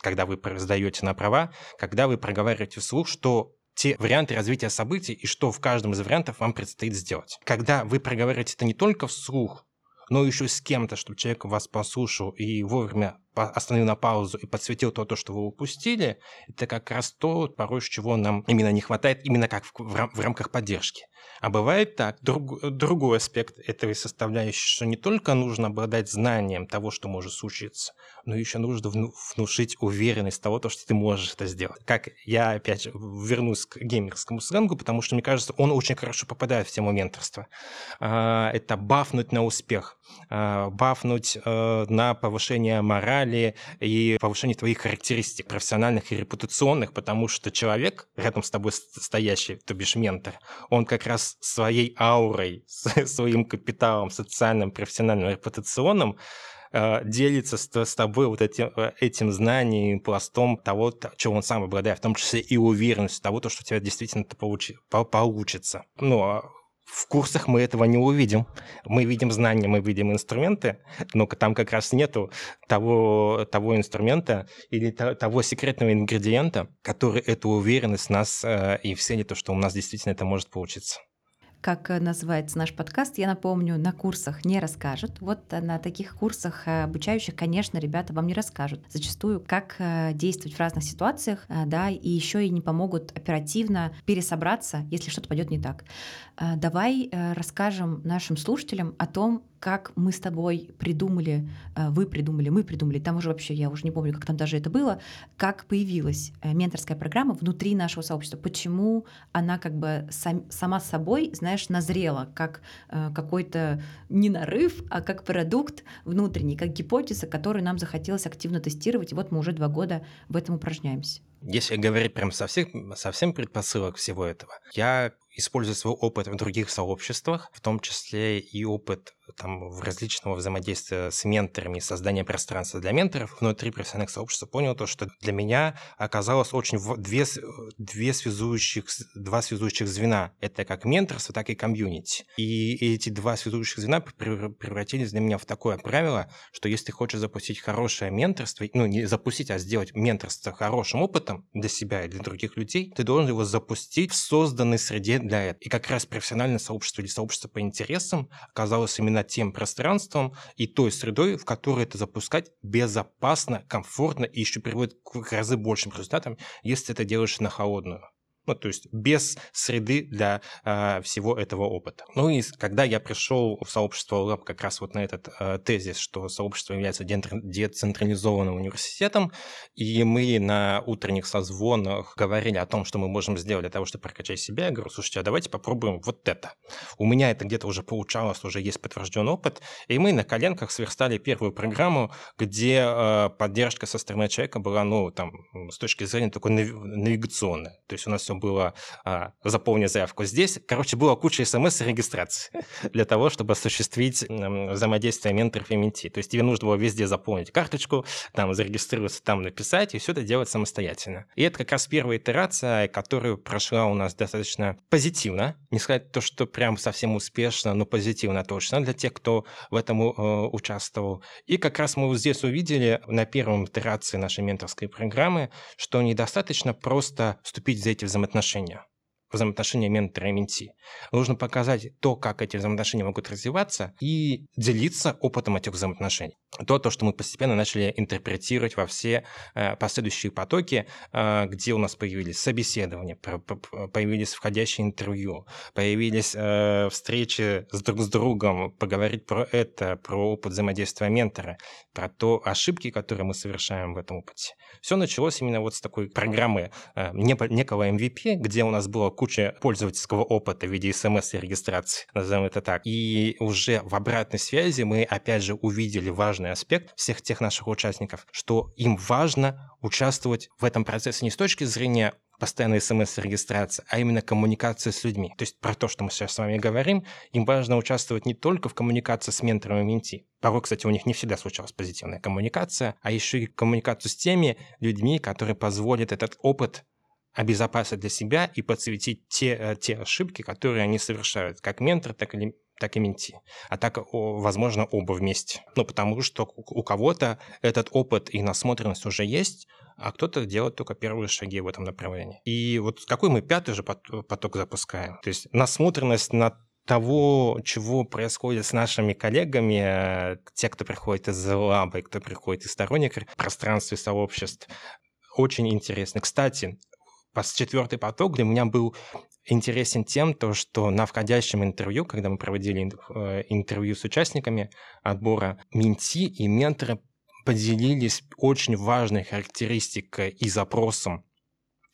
когда вы сдаете на права, когда вы проговариваете вслух, что те варианты развития событий и что в каждом из вариантов вам предстоит сделать. Когда вы проговариваете это не только вслух, но еще с кем-то, чтобы человек вас послушал и вовремя остановил на паузу и подсветил то, то, что вы упустили, это как раз то, порой, чего нам именно не хватает, именно как в, рам- в рамках поддержки. А бывает так, друг, другой аспект этой составляющей, что не только нужно обладать знанием того, что может случиться, но еще нужно внушить уверенность того, что ты можешь это сделать. Как я опять же вернусь к геймерскому сленгу, потому что, мне кажется, он очень хорошо попадает в тему менторства. Это бафнуть на успех, бафнуть на повышение морали и повышение твоих характеристик профессиональных и репутационных, потому что человек, рядом с тобой стоящий, то бишь ментор, он как раз своей аурой, своим капиталом социальным, профессиональным, репутационным делится с тобой вот этим, этим знанием, пластом того, чего он сам обладает, в том числе и уверенностью того, что у тебя действительно это получи, получится. Но в курсах мы этого не увидим. Мы видим знания, мы видим инструменты, но там как раз нету того, того инструмента или того секретного ингредиента, который эту уверенность в нас и вселит, то, что у нас действительно это может получиться. Как называется наш подкаст, я напомню, на курсах не расскажут. Вот на таких курсах обучающих, конечно, ребята вам не расскажут зачастую, как действовать в разных ситуациях, да, и еще и не помогут оперативно пересобраться, если что-то пойдет не так. Давай расскажем нашим слушателям о том, как мы с тобой придумали, вы придумали, мы придумали, там уже вообще, я уже не помню, как там даже это было, как появилась менторская программа внутри нашего сообщества, почему она как бы сам, сама собой, знаешь, назрела, как какой-то не нарыв, а как продукт внутренний, как гипотеза, которую нам захотелось активно тестировать, и вот мы уже два года в этом упражняемся. Если говорить прям со всех, со всем предпосылок всего этого, я используя свой опыт в других сообществах, в том числе и опыт там, различного взаимодействия с менторами, создания пространства для менторов внутри профессиональных сообществ, понял то, что для меня оказалось очень две, две связующих, два связующих звена. Это как менторство, так и комьюнити. И эти два связующих звена превратились для меня в такое правило, что если ты хочешь запустить хорошее менторство, ну не запустить, а сделать менторство хорошим опытом для себя и для других людей, ты должен его запустить в созданной среде для этого. И как раз профессиональное сообщество или сообщество по интересам оказалось именно тем пространством и той средой, в которой это запускать безопасно, комфортно и еще приводит к разы большим результатам, если ты это делаешь на холодную. Ну, то есть без среды для э, всего этого опыта. Ну и когда я пришел в сообщество ЛАЛАП как раз вот на этот э, тезис, что сообщество является децентрализованным университетом, и мы на утренних созвонах говорили о том, что мы можем сделать для того, чтобы прокачать себя, я говорю, слушайте, а давайте попробуем вот это. У меня это где-то уже получалось, уже есть подтвержденный опыт, и мы на коленках сверстали первую программу, где э, поддержка со стороны человека была, ну, там, с точки зрения такой навигационной. То есть у нас было а, заполнить заявку здесь. Короче, была куча смс и регистрации для того, чтобы осуществить э, взаимодействие менторов и менти. То есть тебе нужно было везде заполнить карточку, там зарегистрироваться, там написать, и все это делать самостоятельно. И это как раз первая итерация, которая прошла у нас достаточно позитивно. Не сказать то, что прям совсем успешно, но позитивно точно для тех, кто в этом э, участвовал. И как раз мы вот здесь увидели на первом итерации нашей менторской программы, что недостаточно просто вступить за эти взаимодействия, взаимоотношения, взаимоотношения ментора и менти. Нужно показать то, как эти взаимоотношения могут развиваться, и делиться опытом этих взаимоотношений. То, то что мы постепенно начали интерпретировать во все э, последующие потоки, э, где у нас появились собеседования, по по появились входящие интервью, появились э, встречи с друг с другом, поговорить про это, про опыт взаимодействия ментора, про то ошибки, которые мы совершаем в этом опыте. Все началось именно вот с такой программы э, некого эм ви пи, где у нас было куча пользовательского опыта в виде смс и регистрации, назовем это так. И уже в обратной связи мы опять же увидели важный аспект всех тех наших участников, что им важно участвовать в этом процессе не с точки зрения постоянной смс-регистрации, а именно коммуникации с людьми. То есть про то, что мы сейчас с вами говорим, им важно участвовать не только в коммуникации с ментором и менти. Порой, кстати, у них не всегда случалась позитивная коммуникация, а еще и коммуникацию с теми людьми, которые позволят этот опыт обезопасить для себя и подсветить те, те ошибки, которые они совершают, как ментор, так и, так и менти. А так, возможно, оба вместе. Ну, потому что у кого-то этот опыт и насмотренность уже есть, а кто-то делает только первые шаги в этом направлении. И вот какой мы пятый же поток запускаем? То есть насмотренность на того, чего происходит с нашими коллегами, те, кто приходит из ЛАБа и кто приходит из сторонних пространств и сообществ, очень интересно. Кстати, четвертый поток для меня был интересен тем, то, что на входящем интервью, когда мы проводили интервью с участниками отбора, менти и менторы поделились очень важной характеристикой и запросом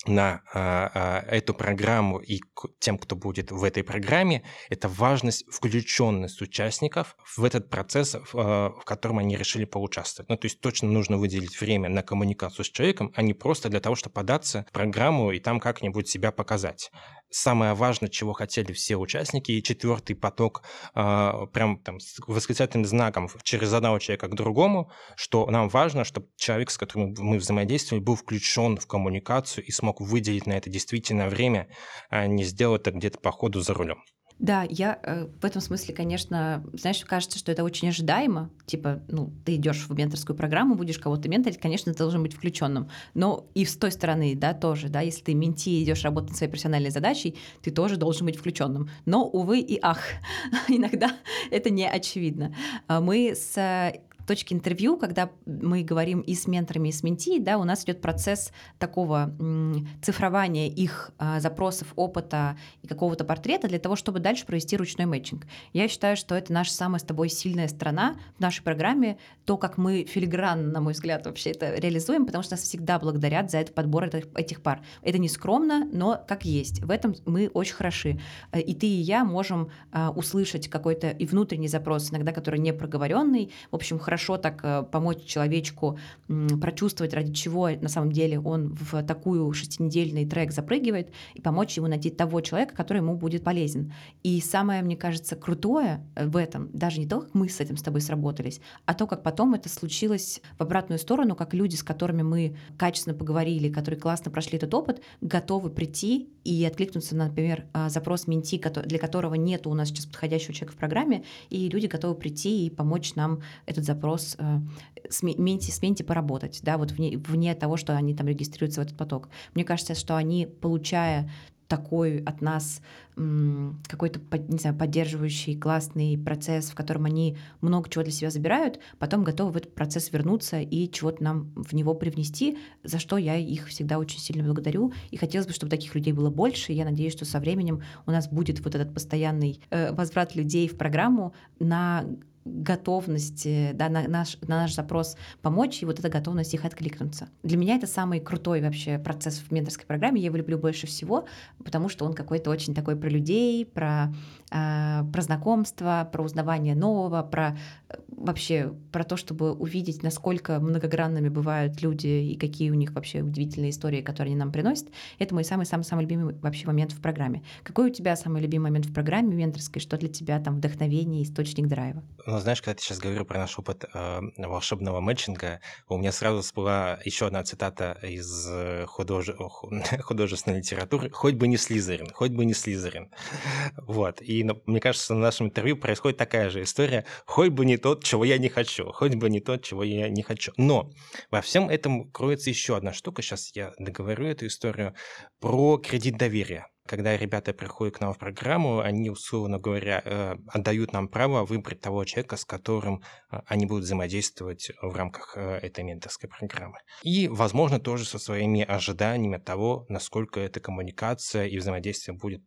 на а, а, эту программу и к тем, кто будет в этой программе, это важность, включенность участников в этот процесс, в, в котором они решили поучаствовать. Ну, то есть точно нужно выделить время на коммуникацию с человеком, а не просто для того, чтобы податься в программу и там как-нибудь себя показать. Самое важное, чего хотели все участники, и четвертый поток а, прям там с восклицательным знаком через одного человека к другому, что нам важно, чтобы человек, с которым мы взаимодействовали, был включен в коммуникацию и смог выделить на это действительно время, а не сделать это где-то по ходу за рулем. Да, я э, в этом смысле, конечно, знаешь, кажется, что это очень ожидаемо. Типа, ну, ты идешь в менторскую программу, будешь кого-то менторить, конечно, ты должен быть включенным. Но и с той стороны, да, тоже, да, если ты менти идешь работать над своей профессиональной задачей, ты тоже должен быть включенным. Но, увы и ах, иногда это не очевидно. Мы с точки интервью, когда мы говорим и с менторами, и с менти, да, у нас идет процесс такого м, цифрования их а, запросов, опыта и какого-то портрета для того, чтобы дальше провести ручной мэтчинг. Я считаю, что это наша самая с тобой сильная сторона в нашей программе, то, как мы филигранно, на мой взгляд, вообще это реализуем, потому что нас всегда благодарят за этот подбор этих, этих пар. Это не скромно, но как есть. В этом мы очень хороши. И ты, и я можем а, услышать какой-то и внутренний запрос, иногда который не проговоренный. В общем, хорошо хорошо так помочь человечку прочувствовать, ради чего на самом деле он в такую шестинедельный трек запрыгивает, и помочь ему найти того человека, который ему будет полезен. И самое, мне кажется, крутое в этом, даже не то, как мы с этим с тобой сработались, а то, как потом это случилось в обратную сторону, как люди, с которыми мы качественно поговорили, которые классно прошли этот опыт, готовы прийти и откликнуться на, например, запрос менти, для которого нет у нас сейчас подходящего человека в программе, и люди готовы прийти и помочь нам этот запрос с менти, с менти поработать, да, вот вне, вне того, что они там регистрируются в этот поток. Мне кажется, что они, получая такой от нас какой-то, не знаю, поддерживающий классный процесс, в котором они много чего для себя забирают, потом готовы в этот процесс вернуться и чего-то нам в него привнести, за что я их всегда очень сильно благодарю. И хотелось бы, чтобы таких людей было больше. Я надеюсь, что со временем у нас будет вот этот постоянный возврат людей в программу на готовность, да, на наш, на наш запрос помочь, и вот эта готовность их откликнуться. Для меня это самый крутой вообще процесс в менторской программе, я его люблю больше всего, потому что он какой-то очень такой про людей, про, э, про знакомство, про узнавание нового, про вообще про то, чтобы увидеть, насколько многогранными бывают люди и какие у них вообще удивительные истории, которые они нам приносят. Это мой самый-самый-самый любимый вообще момент в программе. Какой у тебя самый любимый момент в программе менторской? Что для тебя там вдохновение, источник драйва? Ну, знаешь, когда я сейчас говорю про наш опыт э, волшебного мэтчинга, у меня сразу всплыла еще одна цитата из художе... художественной литературы: «Хоть бы не Слизерин, хоть бы не Слизерин». Вот. И ну, мне кажется, на нашем интервью происходит такая же история: «Хоть бы не тот, чего я не хочу, хоть бы не тот, чего я не хочу». Но во всем этом кроется еще одна штука, сейчас я договорю эту историю, про кредит доверия. Когда ребята приходят к нам в программу, они, условно говоря, отдают нам право выбрать того человека, с которым они будут взаимодействовать в рамках этой менторской программы. И, возможно, тоже со своими ожиданиями того, насколько эта коммуникация и взаимодействие будет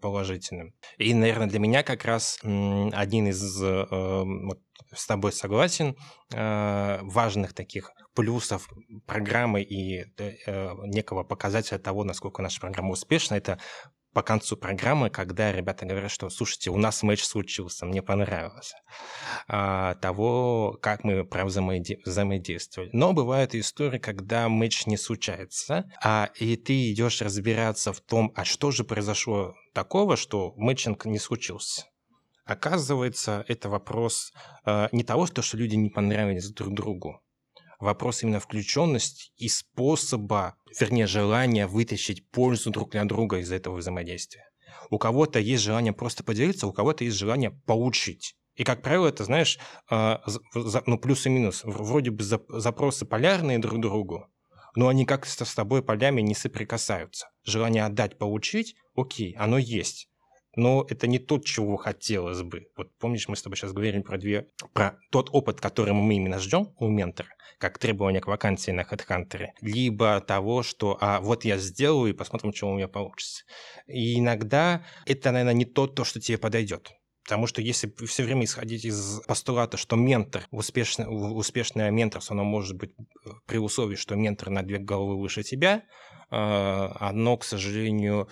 положительным. И, наверное, для меня как раз один из, вот, с тобой согласен, важных таких плюсов программы и некого показателя того, насколько наша программа успешна, это по концу программы, когда ребята говорят, что, слушайте, у нас матч случился, мне понравилось, а, того, как мы прям взаимодействовали. Но бывают и истории, когда матч не случается, а, и ты идешь разбираться в том, а что же произошло такого, что матчинг не случился. Оказывается, это вопрос а, не того, что люди не понравились друг другу, вопрос именно включенности и способа, вернее, желания вытащить пользу друг для друга из этого взаимодействия. У кого-то есть желание просто поделиться, у кого-то есть желание поучить. И, как правило, это, знаешь, ну, плюс и минус. Вроде бы запросы полярные друг другу, но они как-то с тобой полями не соприкасаются. Желание отдать, поучить, окей, оно есть. Но это не то, чего хотелось бы. Вот помнишь, мы с тобой сейчас говорим про, две, про тот опыт, который мы именно ждем у ментора, как требование к вакансии на HeadHunter, либо того, что «а вот я сделаю и посмотрим, что у меня получится». И иногда это, наверное, не то, то, что тебе подойдет. Потому что если все время исходить из постулата, что ментор, успешное, успешное менторство, оно может быть при условии, что ментор на две головы выше тебя, оно, к сожалению,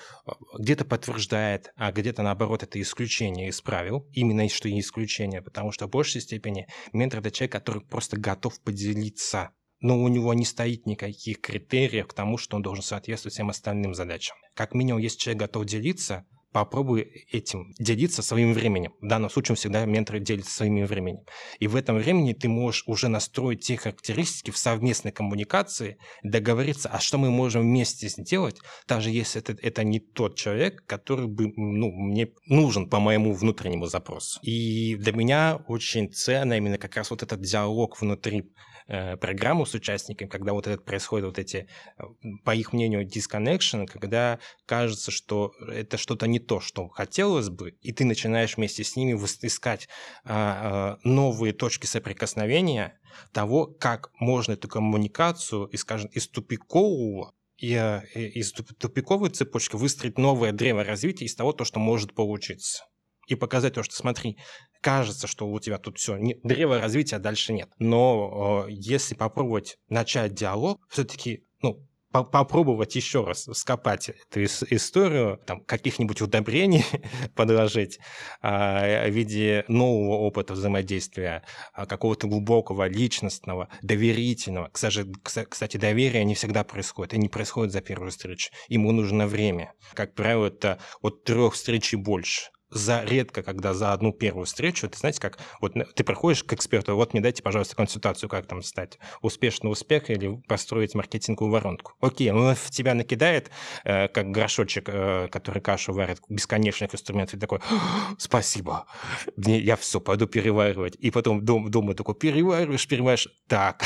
где-то подтверждает, а где-то, наоборот, это исключение из правил, именно что и исключение, потому что в большей степени ментор – это человек, который просто готов поделиться, но у него не стоит никаких критериев к тому, что он должен соответствовать всем остальным задачам. Как минимум, если человек готов делиться, попробуй этим делиться своим временем. В данном случае всегда менторы делятся своим временем. И в этом времени ты можешь уже настроить те характеристики в совместной коммуникации, договориться, а что мы можем вместе сделать, даже если это, это не тот человек, который бы, ну, мне нужен по моему внутреннему запросу. И для меня очень ценно именно как раз вот этот диалог внутри программу с участниками, когда вот это происходит, вот эти, по их мнению, disconnection, когда кажется, что это что-то не то, что хотелось бы, и ты начинаешь вместе с ними искать а, а, новые точки соприкосновения того, как можно эту коммуникацию, и, скажем, из тупикового и а, из тупиковой цепочки выстроить новое древо развития из того, то, что может получиться. И показать то, что смотри, кажется, что у тебя тут все, не, древо развития дальше нет. Но э, если попробовать начать диалог, все-таки, ну, попробовать еще раз вскопать эту историю, там, каких-нибудь удобрений подложить в виде нового опыта взаимодействия, какого-то глубокого, личностного, доверительного. Кстати, доверие не всегда происходит, и не происходит за первую встречу. Ему нужно время. Как правило, это от трех встреч и больше. За редко, когда за одну первую встречу, ты знаете, как вот ты приходишь к эксперту, вот мне дайте, пожалуйста, консультацию, как там стать успешным успех или построить маркетинговую воронку. Окей, он в тебя накидает, э, как горшочек, э, который кашу варит, бесконечных инструментов, и такой, спасибо, я все, пойду переваривать. И потом дом, думаю, такой, перевариваешь, перевариваешь, так,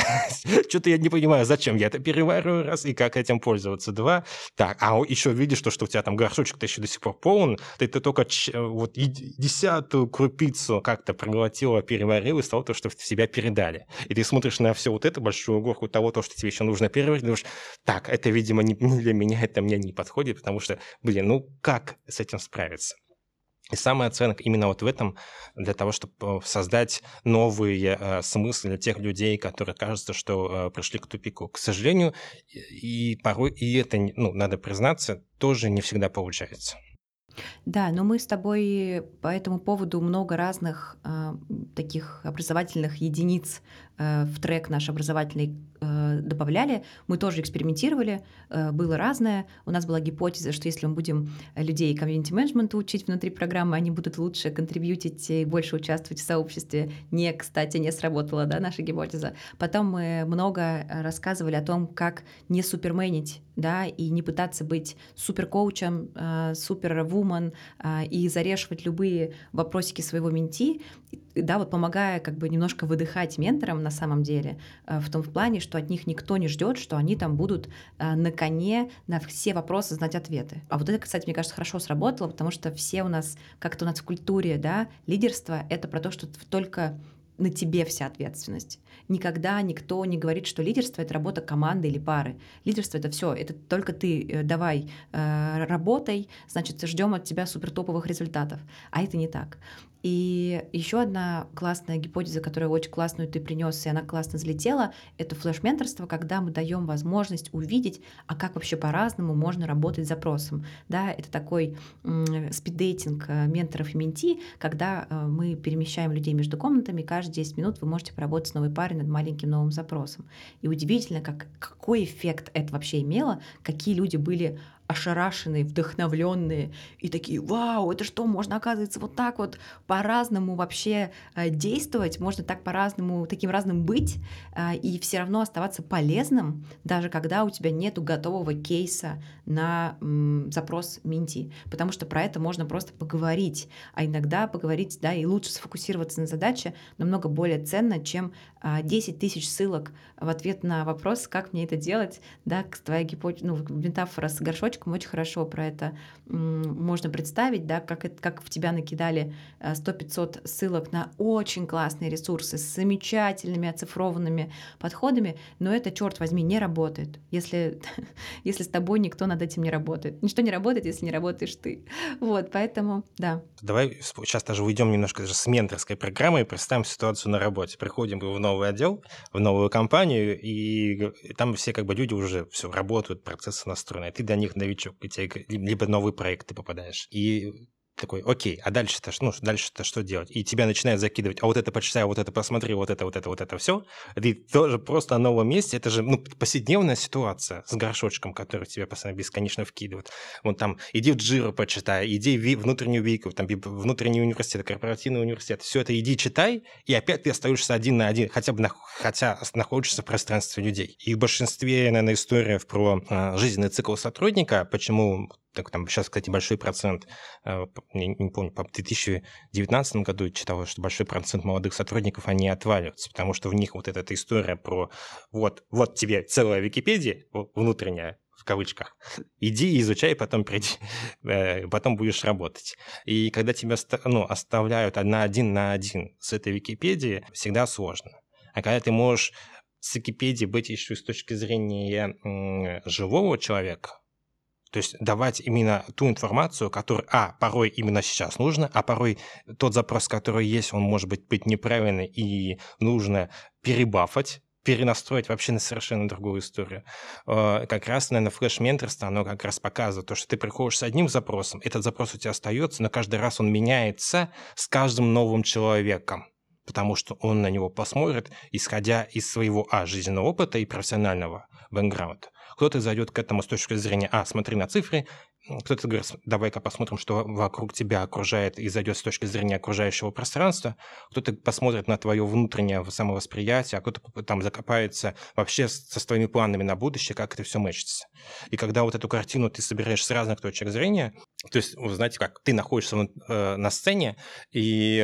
что-то я не понимаю, зачем я это перевариваю, раз, и как этим пользоваться, два. Так, а еще видишь то, что у тебя там горшочек-то еще до сих пор полон, ты только... вот и десятую крупицу как-то проглотила, переварила из того, то, что в себя передали. И ты смотришь на все вот эту большую горку того, то, что тебе еще нужно переварить, думаешь, так, это, видимо, не для меня, это мне не подходит, потому что, блин, ну как с этим справиться? И самооценка именно вот в этом, для того, чтобы создать новые э, смыслы для тех людей, которые кажется, что э, пришли к тупику. К сожалению, и порой и это, ну, надо признаться, тоже не всегда получается. Да, но мы с тобой по этому поводу много разных э, таких образовательных единиц э, в трек наш образовательный э, добавляли. Мы тоже экспериментировали, э, было разное. У нас была гипотеза, что если мы будем людей комьюнити-менеджменту учить внутри программы, они будут лучше контрибьютить и больше участвовать в сообществе. Не, кстати, не сработала, да, наша гипотеза. Потом мы много рассказывали о том, как не суперменить, да, и не пытаться быть суперкоучем, э, супервумом, и зарешивать любые вопросики своего менти, да, вот помогая как бы немножко выдыхать менторам на самом деле, в том плане, что от них никто не ждет, что они там будут на коне на все вопросы знать ответы. А вот это, кстати, мне кажется, хорошо сработало, потому что все у нас, как-то у нас в культуре, да, лидерство — это про то, что только на тебе вся ответственность. Никогда никто не говорит, что лидерство — это работа команды или пары. Лидерство — это все, это только ты давай э, работай, значит, ждем от тебя супертоповых результатов. А это не так. И еще одна классная гипотеза, которую очень классную ты принес, и она классно взлетела, это флеш-менторство, когда мы даем возможность увидеть, а как вообще по-разному можно работать с запросом. Да, это такой м- спиддейтинг менторов и менти, когда э, мы перемещаем людей между комнатами, каждые десять минут вы можете поработать с новой парой над маленьким новым запросом. И удивительно, как, какой эффект это вообще имело, какие люди были ошарашенные, вдохновленные и такие, вау, это что, можно, оказывается, вот так вот по-разному вообще действовать, можно так по-разному, таким разным быть и все равно оставаться полезным, даже когда у тебя нету готового кейса на м, запрос менти, потому что про это можно просто поговорить, а иногда поговорить, да, и лучше сфокусироваться на задаче намного более ценно, чем десять тысяч ссылок в ответ на вопрос, как мне это делать, да, твоя гипотеза, ну, метафора с горшочком очень хорошо про это можно представить, да, как, это, как в тебя накидали сто-пятьсот ссылок на очень классные ресурсы с замечательными оцифрованными подходами, но это, черт возьми, не работает, если, если с тобой никто над этим не работает. Ничто не работает, если не работаешь ты. Вот, поэтому, да. Давай сейчас даже уйдем немножко даже с менторской программы и представим ситуацию на работе. Приходим в новый отдел, в новую компанию, и там все как бы люди уже все работают, процессы настроены, и ты для них новичок, и тебе либо новый проект ты попадаешь. И такой, окей, а дальше-то, ну, дальше-то что делать? И тебя начинают закидывать, а вот это почитай, вот это посмотри, вот это, вот это, вот это все. Ты тоже просто на новом месте. Это же, ну, повседневная ситуация с горшочком, который тебя постоянно бесконечно вкидывают. Вот там, иди в Джиро почитай, иди в внутреннюю вику, там, внутренний университет, корпоративный университет. Все это иди читай, и опять ты остаешься один на один, хотя бы на, хотя находишься в пространстве людей. И в большинстве, наверное, историев про а, жизненный цикл сотрудника, почему... Так, там, сейчас, кстати, большой процент, я не помню, в две тысячи девятнадцатом году я читал, что большой процент молодых сотрудников, они отваливаются, потому что в них вот эта история про вот, вот тебе целая Википедия внутренняя, в кавычках, иди, изучай, потом приди, потом будешь работать. И когда тебя, ну, оставляют на один на один с этой Википедией, всегда сложно. А когда ты можешь с Википедией быть еще с точки зрения м- живого человека, то есть давать именно ту информацию, которая, а, порой именно сейчас нужна, а порой тот запрос, который есть, он может быть, быть неправильный, и нужно перебафать, перенастроить вообще на совершенно другую историю. Как раз, наверное, флеш-менторство, оно как раз показывает то, что ты приходишь с одним запросом, этот запрос у тебя остается, но каждый раз он меняется с каждым новым человеком, потому что он на него посмотрит, исходя из своего а, жизненного опыта и профессионального бэкграунда. Кто-то зайдет к этому с точки зрения «а, смотри на цифры», кто-то говорит, давай-ка посмотрим, что вокруг тебя окружает, и зайдет с точки зрения окружающего пространства, кто-то посмотрит на твое внутреннее самовосприятие, а кто-то там закопается вообще со своими планами на будущее, как это все мэчится. И когда вот эту картину ты собираешь с разных точек зрения, то есть, вы знаете как, ты находишься на сцене, и,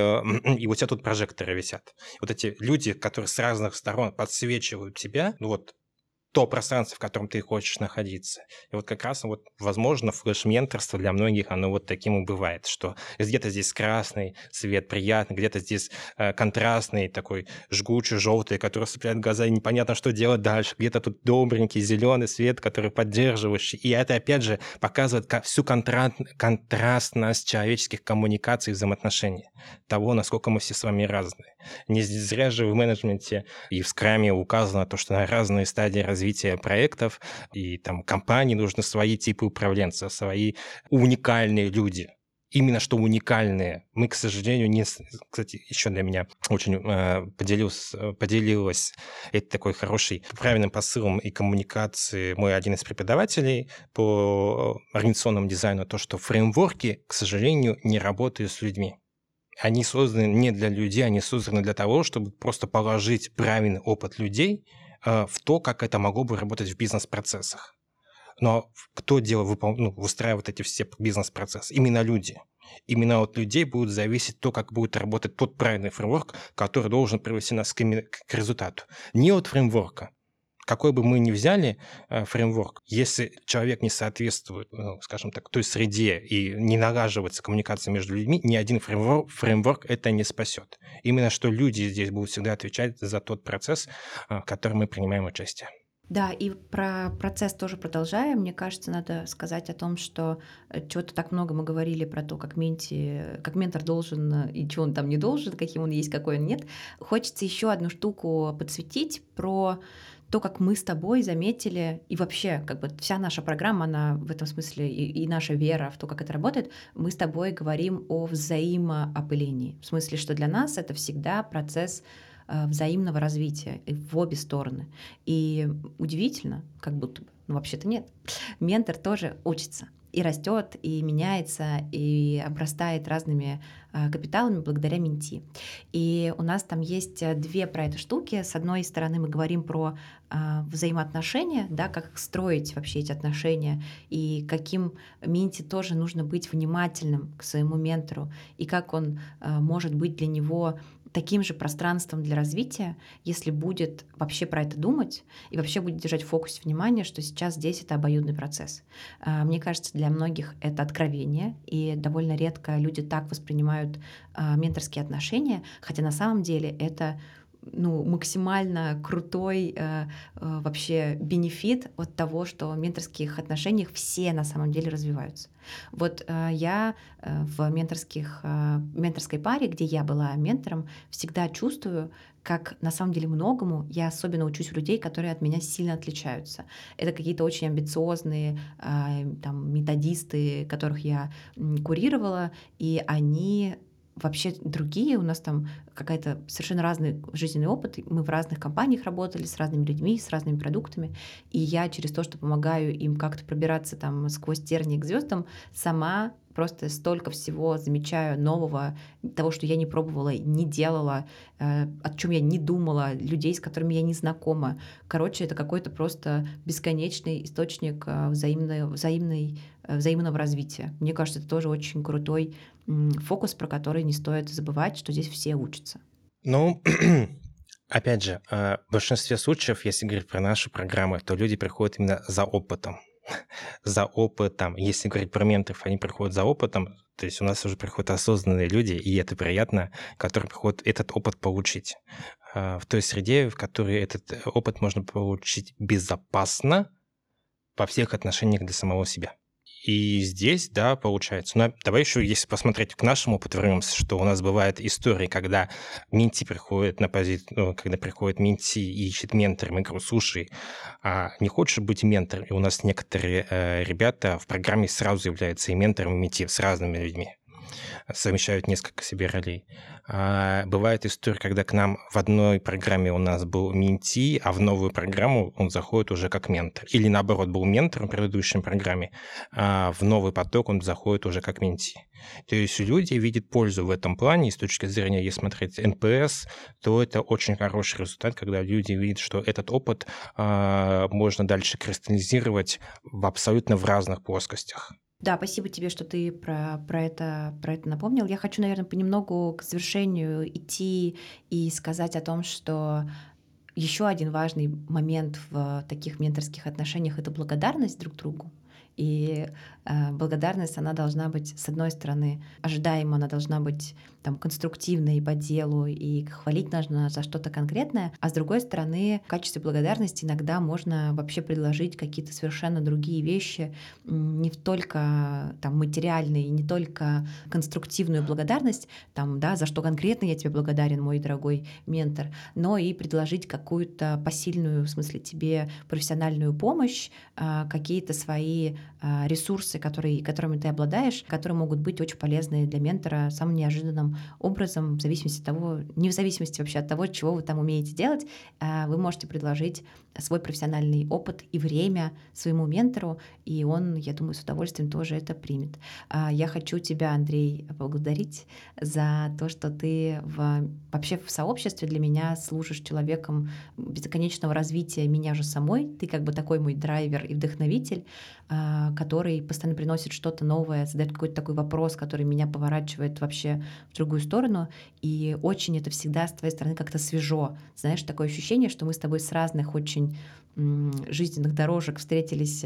и у тебя тут прожекторы висят. Вот эти люди, которые с разных сторон подсвечивают тебя, ну вот, то пространство, в котором ты хочешь находиться. И вот как раз, вот, возможно, флеш-менторство для многих, оно вот таким и бывает, что где-то здесь красный цвет приятный, где-то здесь э, контрастный, такой жгучий, желтый, который цепляет глаза, и непонятно, что делать дальше. Где-то тут добренький зеленый свет, который поддерживающий. И это, опять же, показывает всю контра... контрастность человеческих коммуникаций и взаимоотношений, того, насколько мы все с вами разные. Не зря же в менеджменте и в скраме указано то, что на разные стадии развития развития проектов и там компаний нужны свои типы управленцев, свои уникальные люди. Именно что уникальные. Мы, к сожалению, не... Кстати, еще для меня очень э, поделилось, поделилось это такой хороший, правильным посылом и коммуникации мой один из преподавателей по организационному дизайну, то, что фреймворки, к сожалению, не работают с людьми. Они созданы не для людей, они созданы для того, чтобы просто положить правильный опыт людей в то, как это могло бы работать в бизнес-процессах. Но кто делает, выпол... ну, выстраивает эти все бизнес-процессы? Именно люди. Именно от людей будет зависеть то, как будет работать тот правильный фреймворк, который должен привести нас к, им... к результату. Не от фреймворка. Какой бы мы ни взяли фреймворк, если человек не соответствует, ну, скажем так, той среде и не налаживается коммуникация между людьми, ни один фреймворк, фреймворк это не спасет. Именно что люди здесь будут всегда отвечать за тот процесс, в котором мы принимаем участие. Да, и про процесс тоже продолжаем. Мне кажется, надо сказать о том, что чего-то так много мы говорили про то, как, менти, как ментор должен и чего он там не должен, каким он есть, какой он нет. Хочется еще одну штуку подсветить про то, как мы с тобой заметили, и вообще как бы вся наша программа, она в этом смысле, и, и наша вера в то, как это работает, мы с тобой говорим о взаимоопылении. В смысле, что для нас это всегда процесс э, взаимного развития в обе стороны. И удивительно, как будто бы, ну вообще-то нет, ментор тоже учится. И растет, и меняется, и обрастает разными капиталами благодаря менти. И у нас там есть две про это штуки. С одной стороны, мы говорим про взаимоотношения, да, как строить вообще эти отношения, и каким менти тоже нужно быть внимательным к своему ментору, и как он может быть для него таким же пространством для развития, если будет вообще про это думать и вообще будет держать в фокусе внимания, что сейчас здесь это обоюдный процесс. Мне кажется, для многих это откровение, и довольно редко люди так воспринимают менторские отношения, хотя на самом деле это ну, максимально крутой э, э, вообще бенефит от того, что в менторских отношениях все на самом деле развиваются. Вот э, я э, в менторских, э, менторской паре, где я была ментором, всегда чувствую, как на самом деле многому я особенно учусь у людей, которые от меня сильно отличаются. Это какие-то очень амбициозные э, там, методисты, которых я курировала, и они... вообще другие, у нас там какая-то совершенно разный жизненный опыт, мы в разных компаниях работали, с разными людьми, с разными продуктами, и я через то, что помогаю им как-то пробираться там сквозь тернии к звездам, сама просто столько всего замечаю нового, того, что я не пробовала, не делала, о чем я не думала, людей, с которыми я не знакома. Короче, это какой-то просто бесконечный источник взаимной, взаимной, взаимного развития. Мне кажется, это тоже очень крутой фокус, про который не стоит забывать, что здесь все учатся. Ну, опять же, в большинстве случаев, если говорить про наши программы, то люди приходят именно за опытом. за опытом. Если говорить про менторов, они приходят за опытом, то есть у нас уже приходят осознанные люди, и это приятно, которые приходят этот опыт получить. В той среде, в которой этот опыт можно получить безопасно во всех отношениях для самого себя. И здесь, да, получается. Но давай еще, если посмотреть к нашему, подвернемся, что у нас бывают истории, когда менти приходит на позицию, когда приходит менти и ищет ментором игру. Слушай, а не хочешь быть ментором? И у нас некоторые э, ребята в программе сразу являются и ментором, и менти с разными людьми. Совмещают несколько себе ролей. А, бывает история, когда к нам в одной программе у нас был менти, а в новую программу он заходит уже как ментор. Или наоборот, был ментором в предыдущей программе, а в новый поток он заходит уже как менти. То есть люди видят пользу в этом плане, и с точки зрения, если смотреть эн пэ эс, то это очень хороший результат, когда люди видят, что этот опыт а, можно дальше кристаллизировать в абсолютно в разных плоскостях. Да, спасибо тебе, что ты про, про, это, про это напомнил. Я хочу, наверное, понемногу к завершению идти и сказать о том, что еще один важный момент в таких менторских отношениях — это благодарность друг другу. И э, благодарность, она должна быть, с одной стороны, ожидаема, она должна быть там, конструктивной и по делу, и хвалить нужно за что-то конкретное. А с другой стороны, в качестве благодарности иногда можно вообще предложить какие-то совершенно другие вещи, не только там, материальные, не только конструктивную благодарность, там, да, за что конкретно я тебе благодарен, мой дорогой ментор, но и предложить какую-то посильную, в смысле, тебе профессиональную помощь, э, какие-то свои ресурсы, которые, которыми ты обладаешь, которые могут быть очень полезны для ментора самым неожиданным образом, в зависимости от того, не в зависимости вообще от того, чего вы там умеете делать, вы можете предложить свой профессиональный опыт и время своему ментору, и он, я думаю, с удовольствием тоже это примет. Я хочу тебя, Андрей, поблагодарить за то, что ты в, вообще в сообществе для меня служишь человеком бесконечного развития меня же самой. Ты как бы такой мой драйвер и вдохновитель, который постоянно приносит что-то новое, задает какой-то такой вопрос, который меня поворачивает вообще в другую сторону, и очень это всегда с твоей стороны как-то свежо. Знаешь, такое ощущение, что мы с тобой с разных очень жизненных дорожек встретились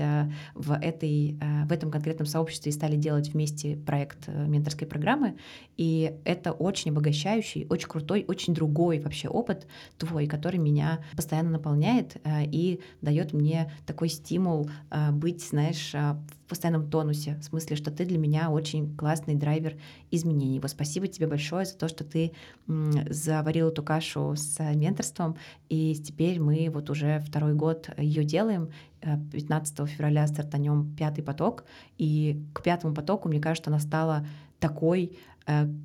в, этой, в этом конкретном сообществе и стали делать вместе проект менторской программы, и это очень обогащающий, очень крутой, очень другой вообще опыт твой, который меня постоянно наполняет и дает мне такой стимул быть, знаешь, в постоянном тонусе, в смысле, что ты для меня очень классный драйвер изменений. Вот спасибо тебе большое за то, что ты заварил эту кашу с менторством, и теперь мы вот уже второй год ее делаем. пятнадцатого февраля стартанем пятый поток, и к пятому потоку, мне кажется, она стала такой,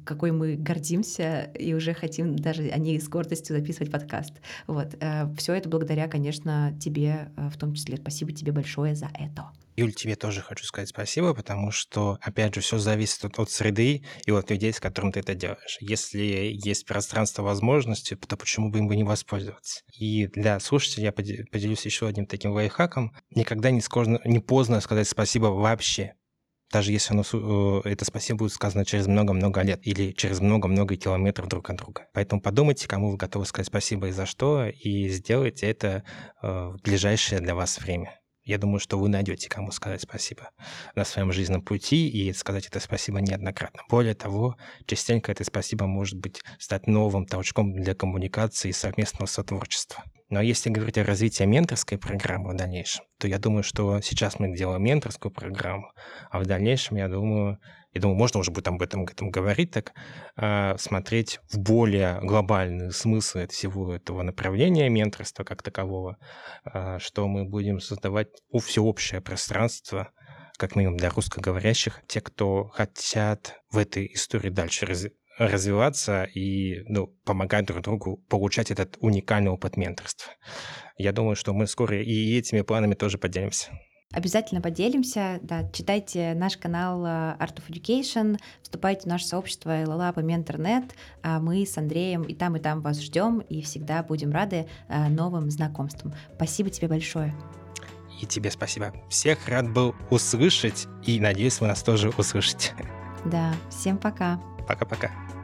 какой мы гордимся и уже хотим даже о ней с гордостью записывать подкаст. Вот. Все это благодаря, конечно, тебе в том числе. Спасибо тебе большое за это. Юль, тебе тоже хочу сказать спасибо, потому что, опять же, все зависит от, от среды и от людей, с которыми ты это делаешь. Если есть пространство возможности, то почему бы им не воспользоваться? И для слушателей я поделюсь еще одним таким лайфхаком. Никогда не, скорно, не поздно сказать спасибо вообще. Даже если оно, это спасибо будет сказано через много-много лет или через много-много километров друг от друга. Поэтому подумайте, кому вы готовы сказать спасибо и за что, и сделайте это в ближайшее для вас время. Я думаю, что вы найдете, кому сказать спасибо на своем жизненном пути и сказать это спасибо неоднократно. Более того, частенько это спасибо может быть стать новым толчком для коммуникации и совместного сотворчества. Но если говорить о развитии менторской программы в дальнейшем, то я думаю, что сейчас мы делаем менторскую программу, а в дальнейшем, я думаю, я думаю, можно уже будет об этом, об этом говорить, так э, смотреть в более глобальные смыслы всего этого направления менторства как такового, э, что мы будем создавать всеобщее пространство, как минимум для русскоговорящих, те, кто хотят в этой истории дальше развиваться, развиваться и ну, помогать друг другу получать этот уникальный опыт менторства. Я думаю, что мы скоро и этими планами тоже поделимся. Обязательно поделимся, да, читайте наш канал Art of Education, вступайте в наше сообщество ЛАЛАП и MentorNet, а мы с Андреем и там, и там вас ждем, и всегда будем рады новым знакомствам. Спасибо тебе большое. И тебе спасибо. Всех рад был услышать, и надеюсь, вы нас тоже услышите. Да, всем пока. Пока-пока.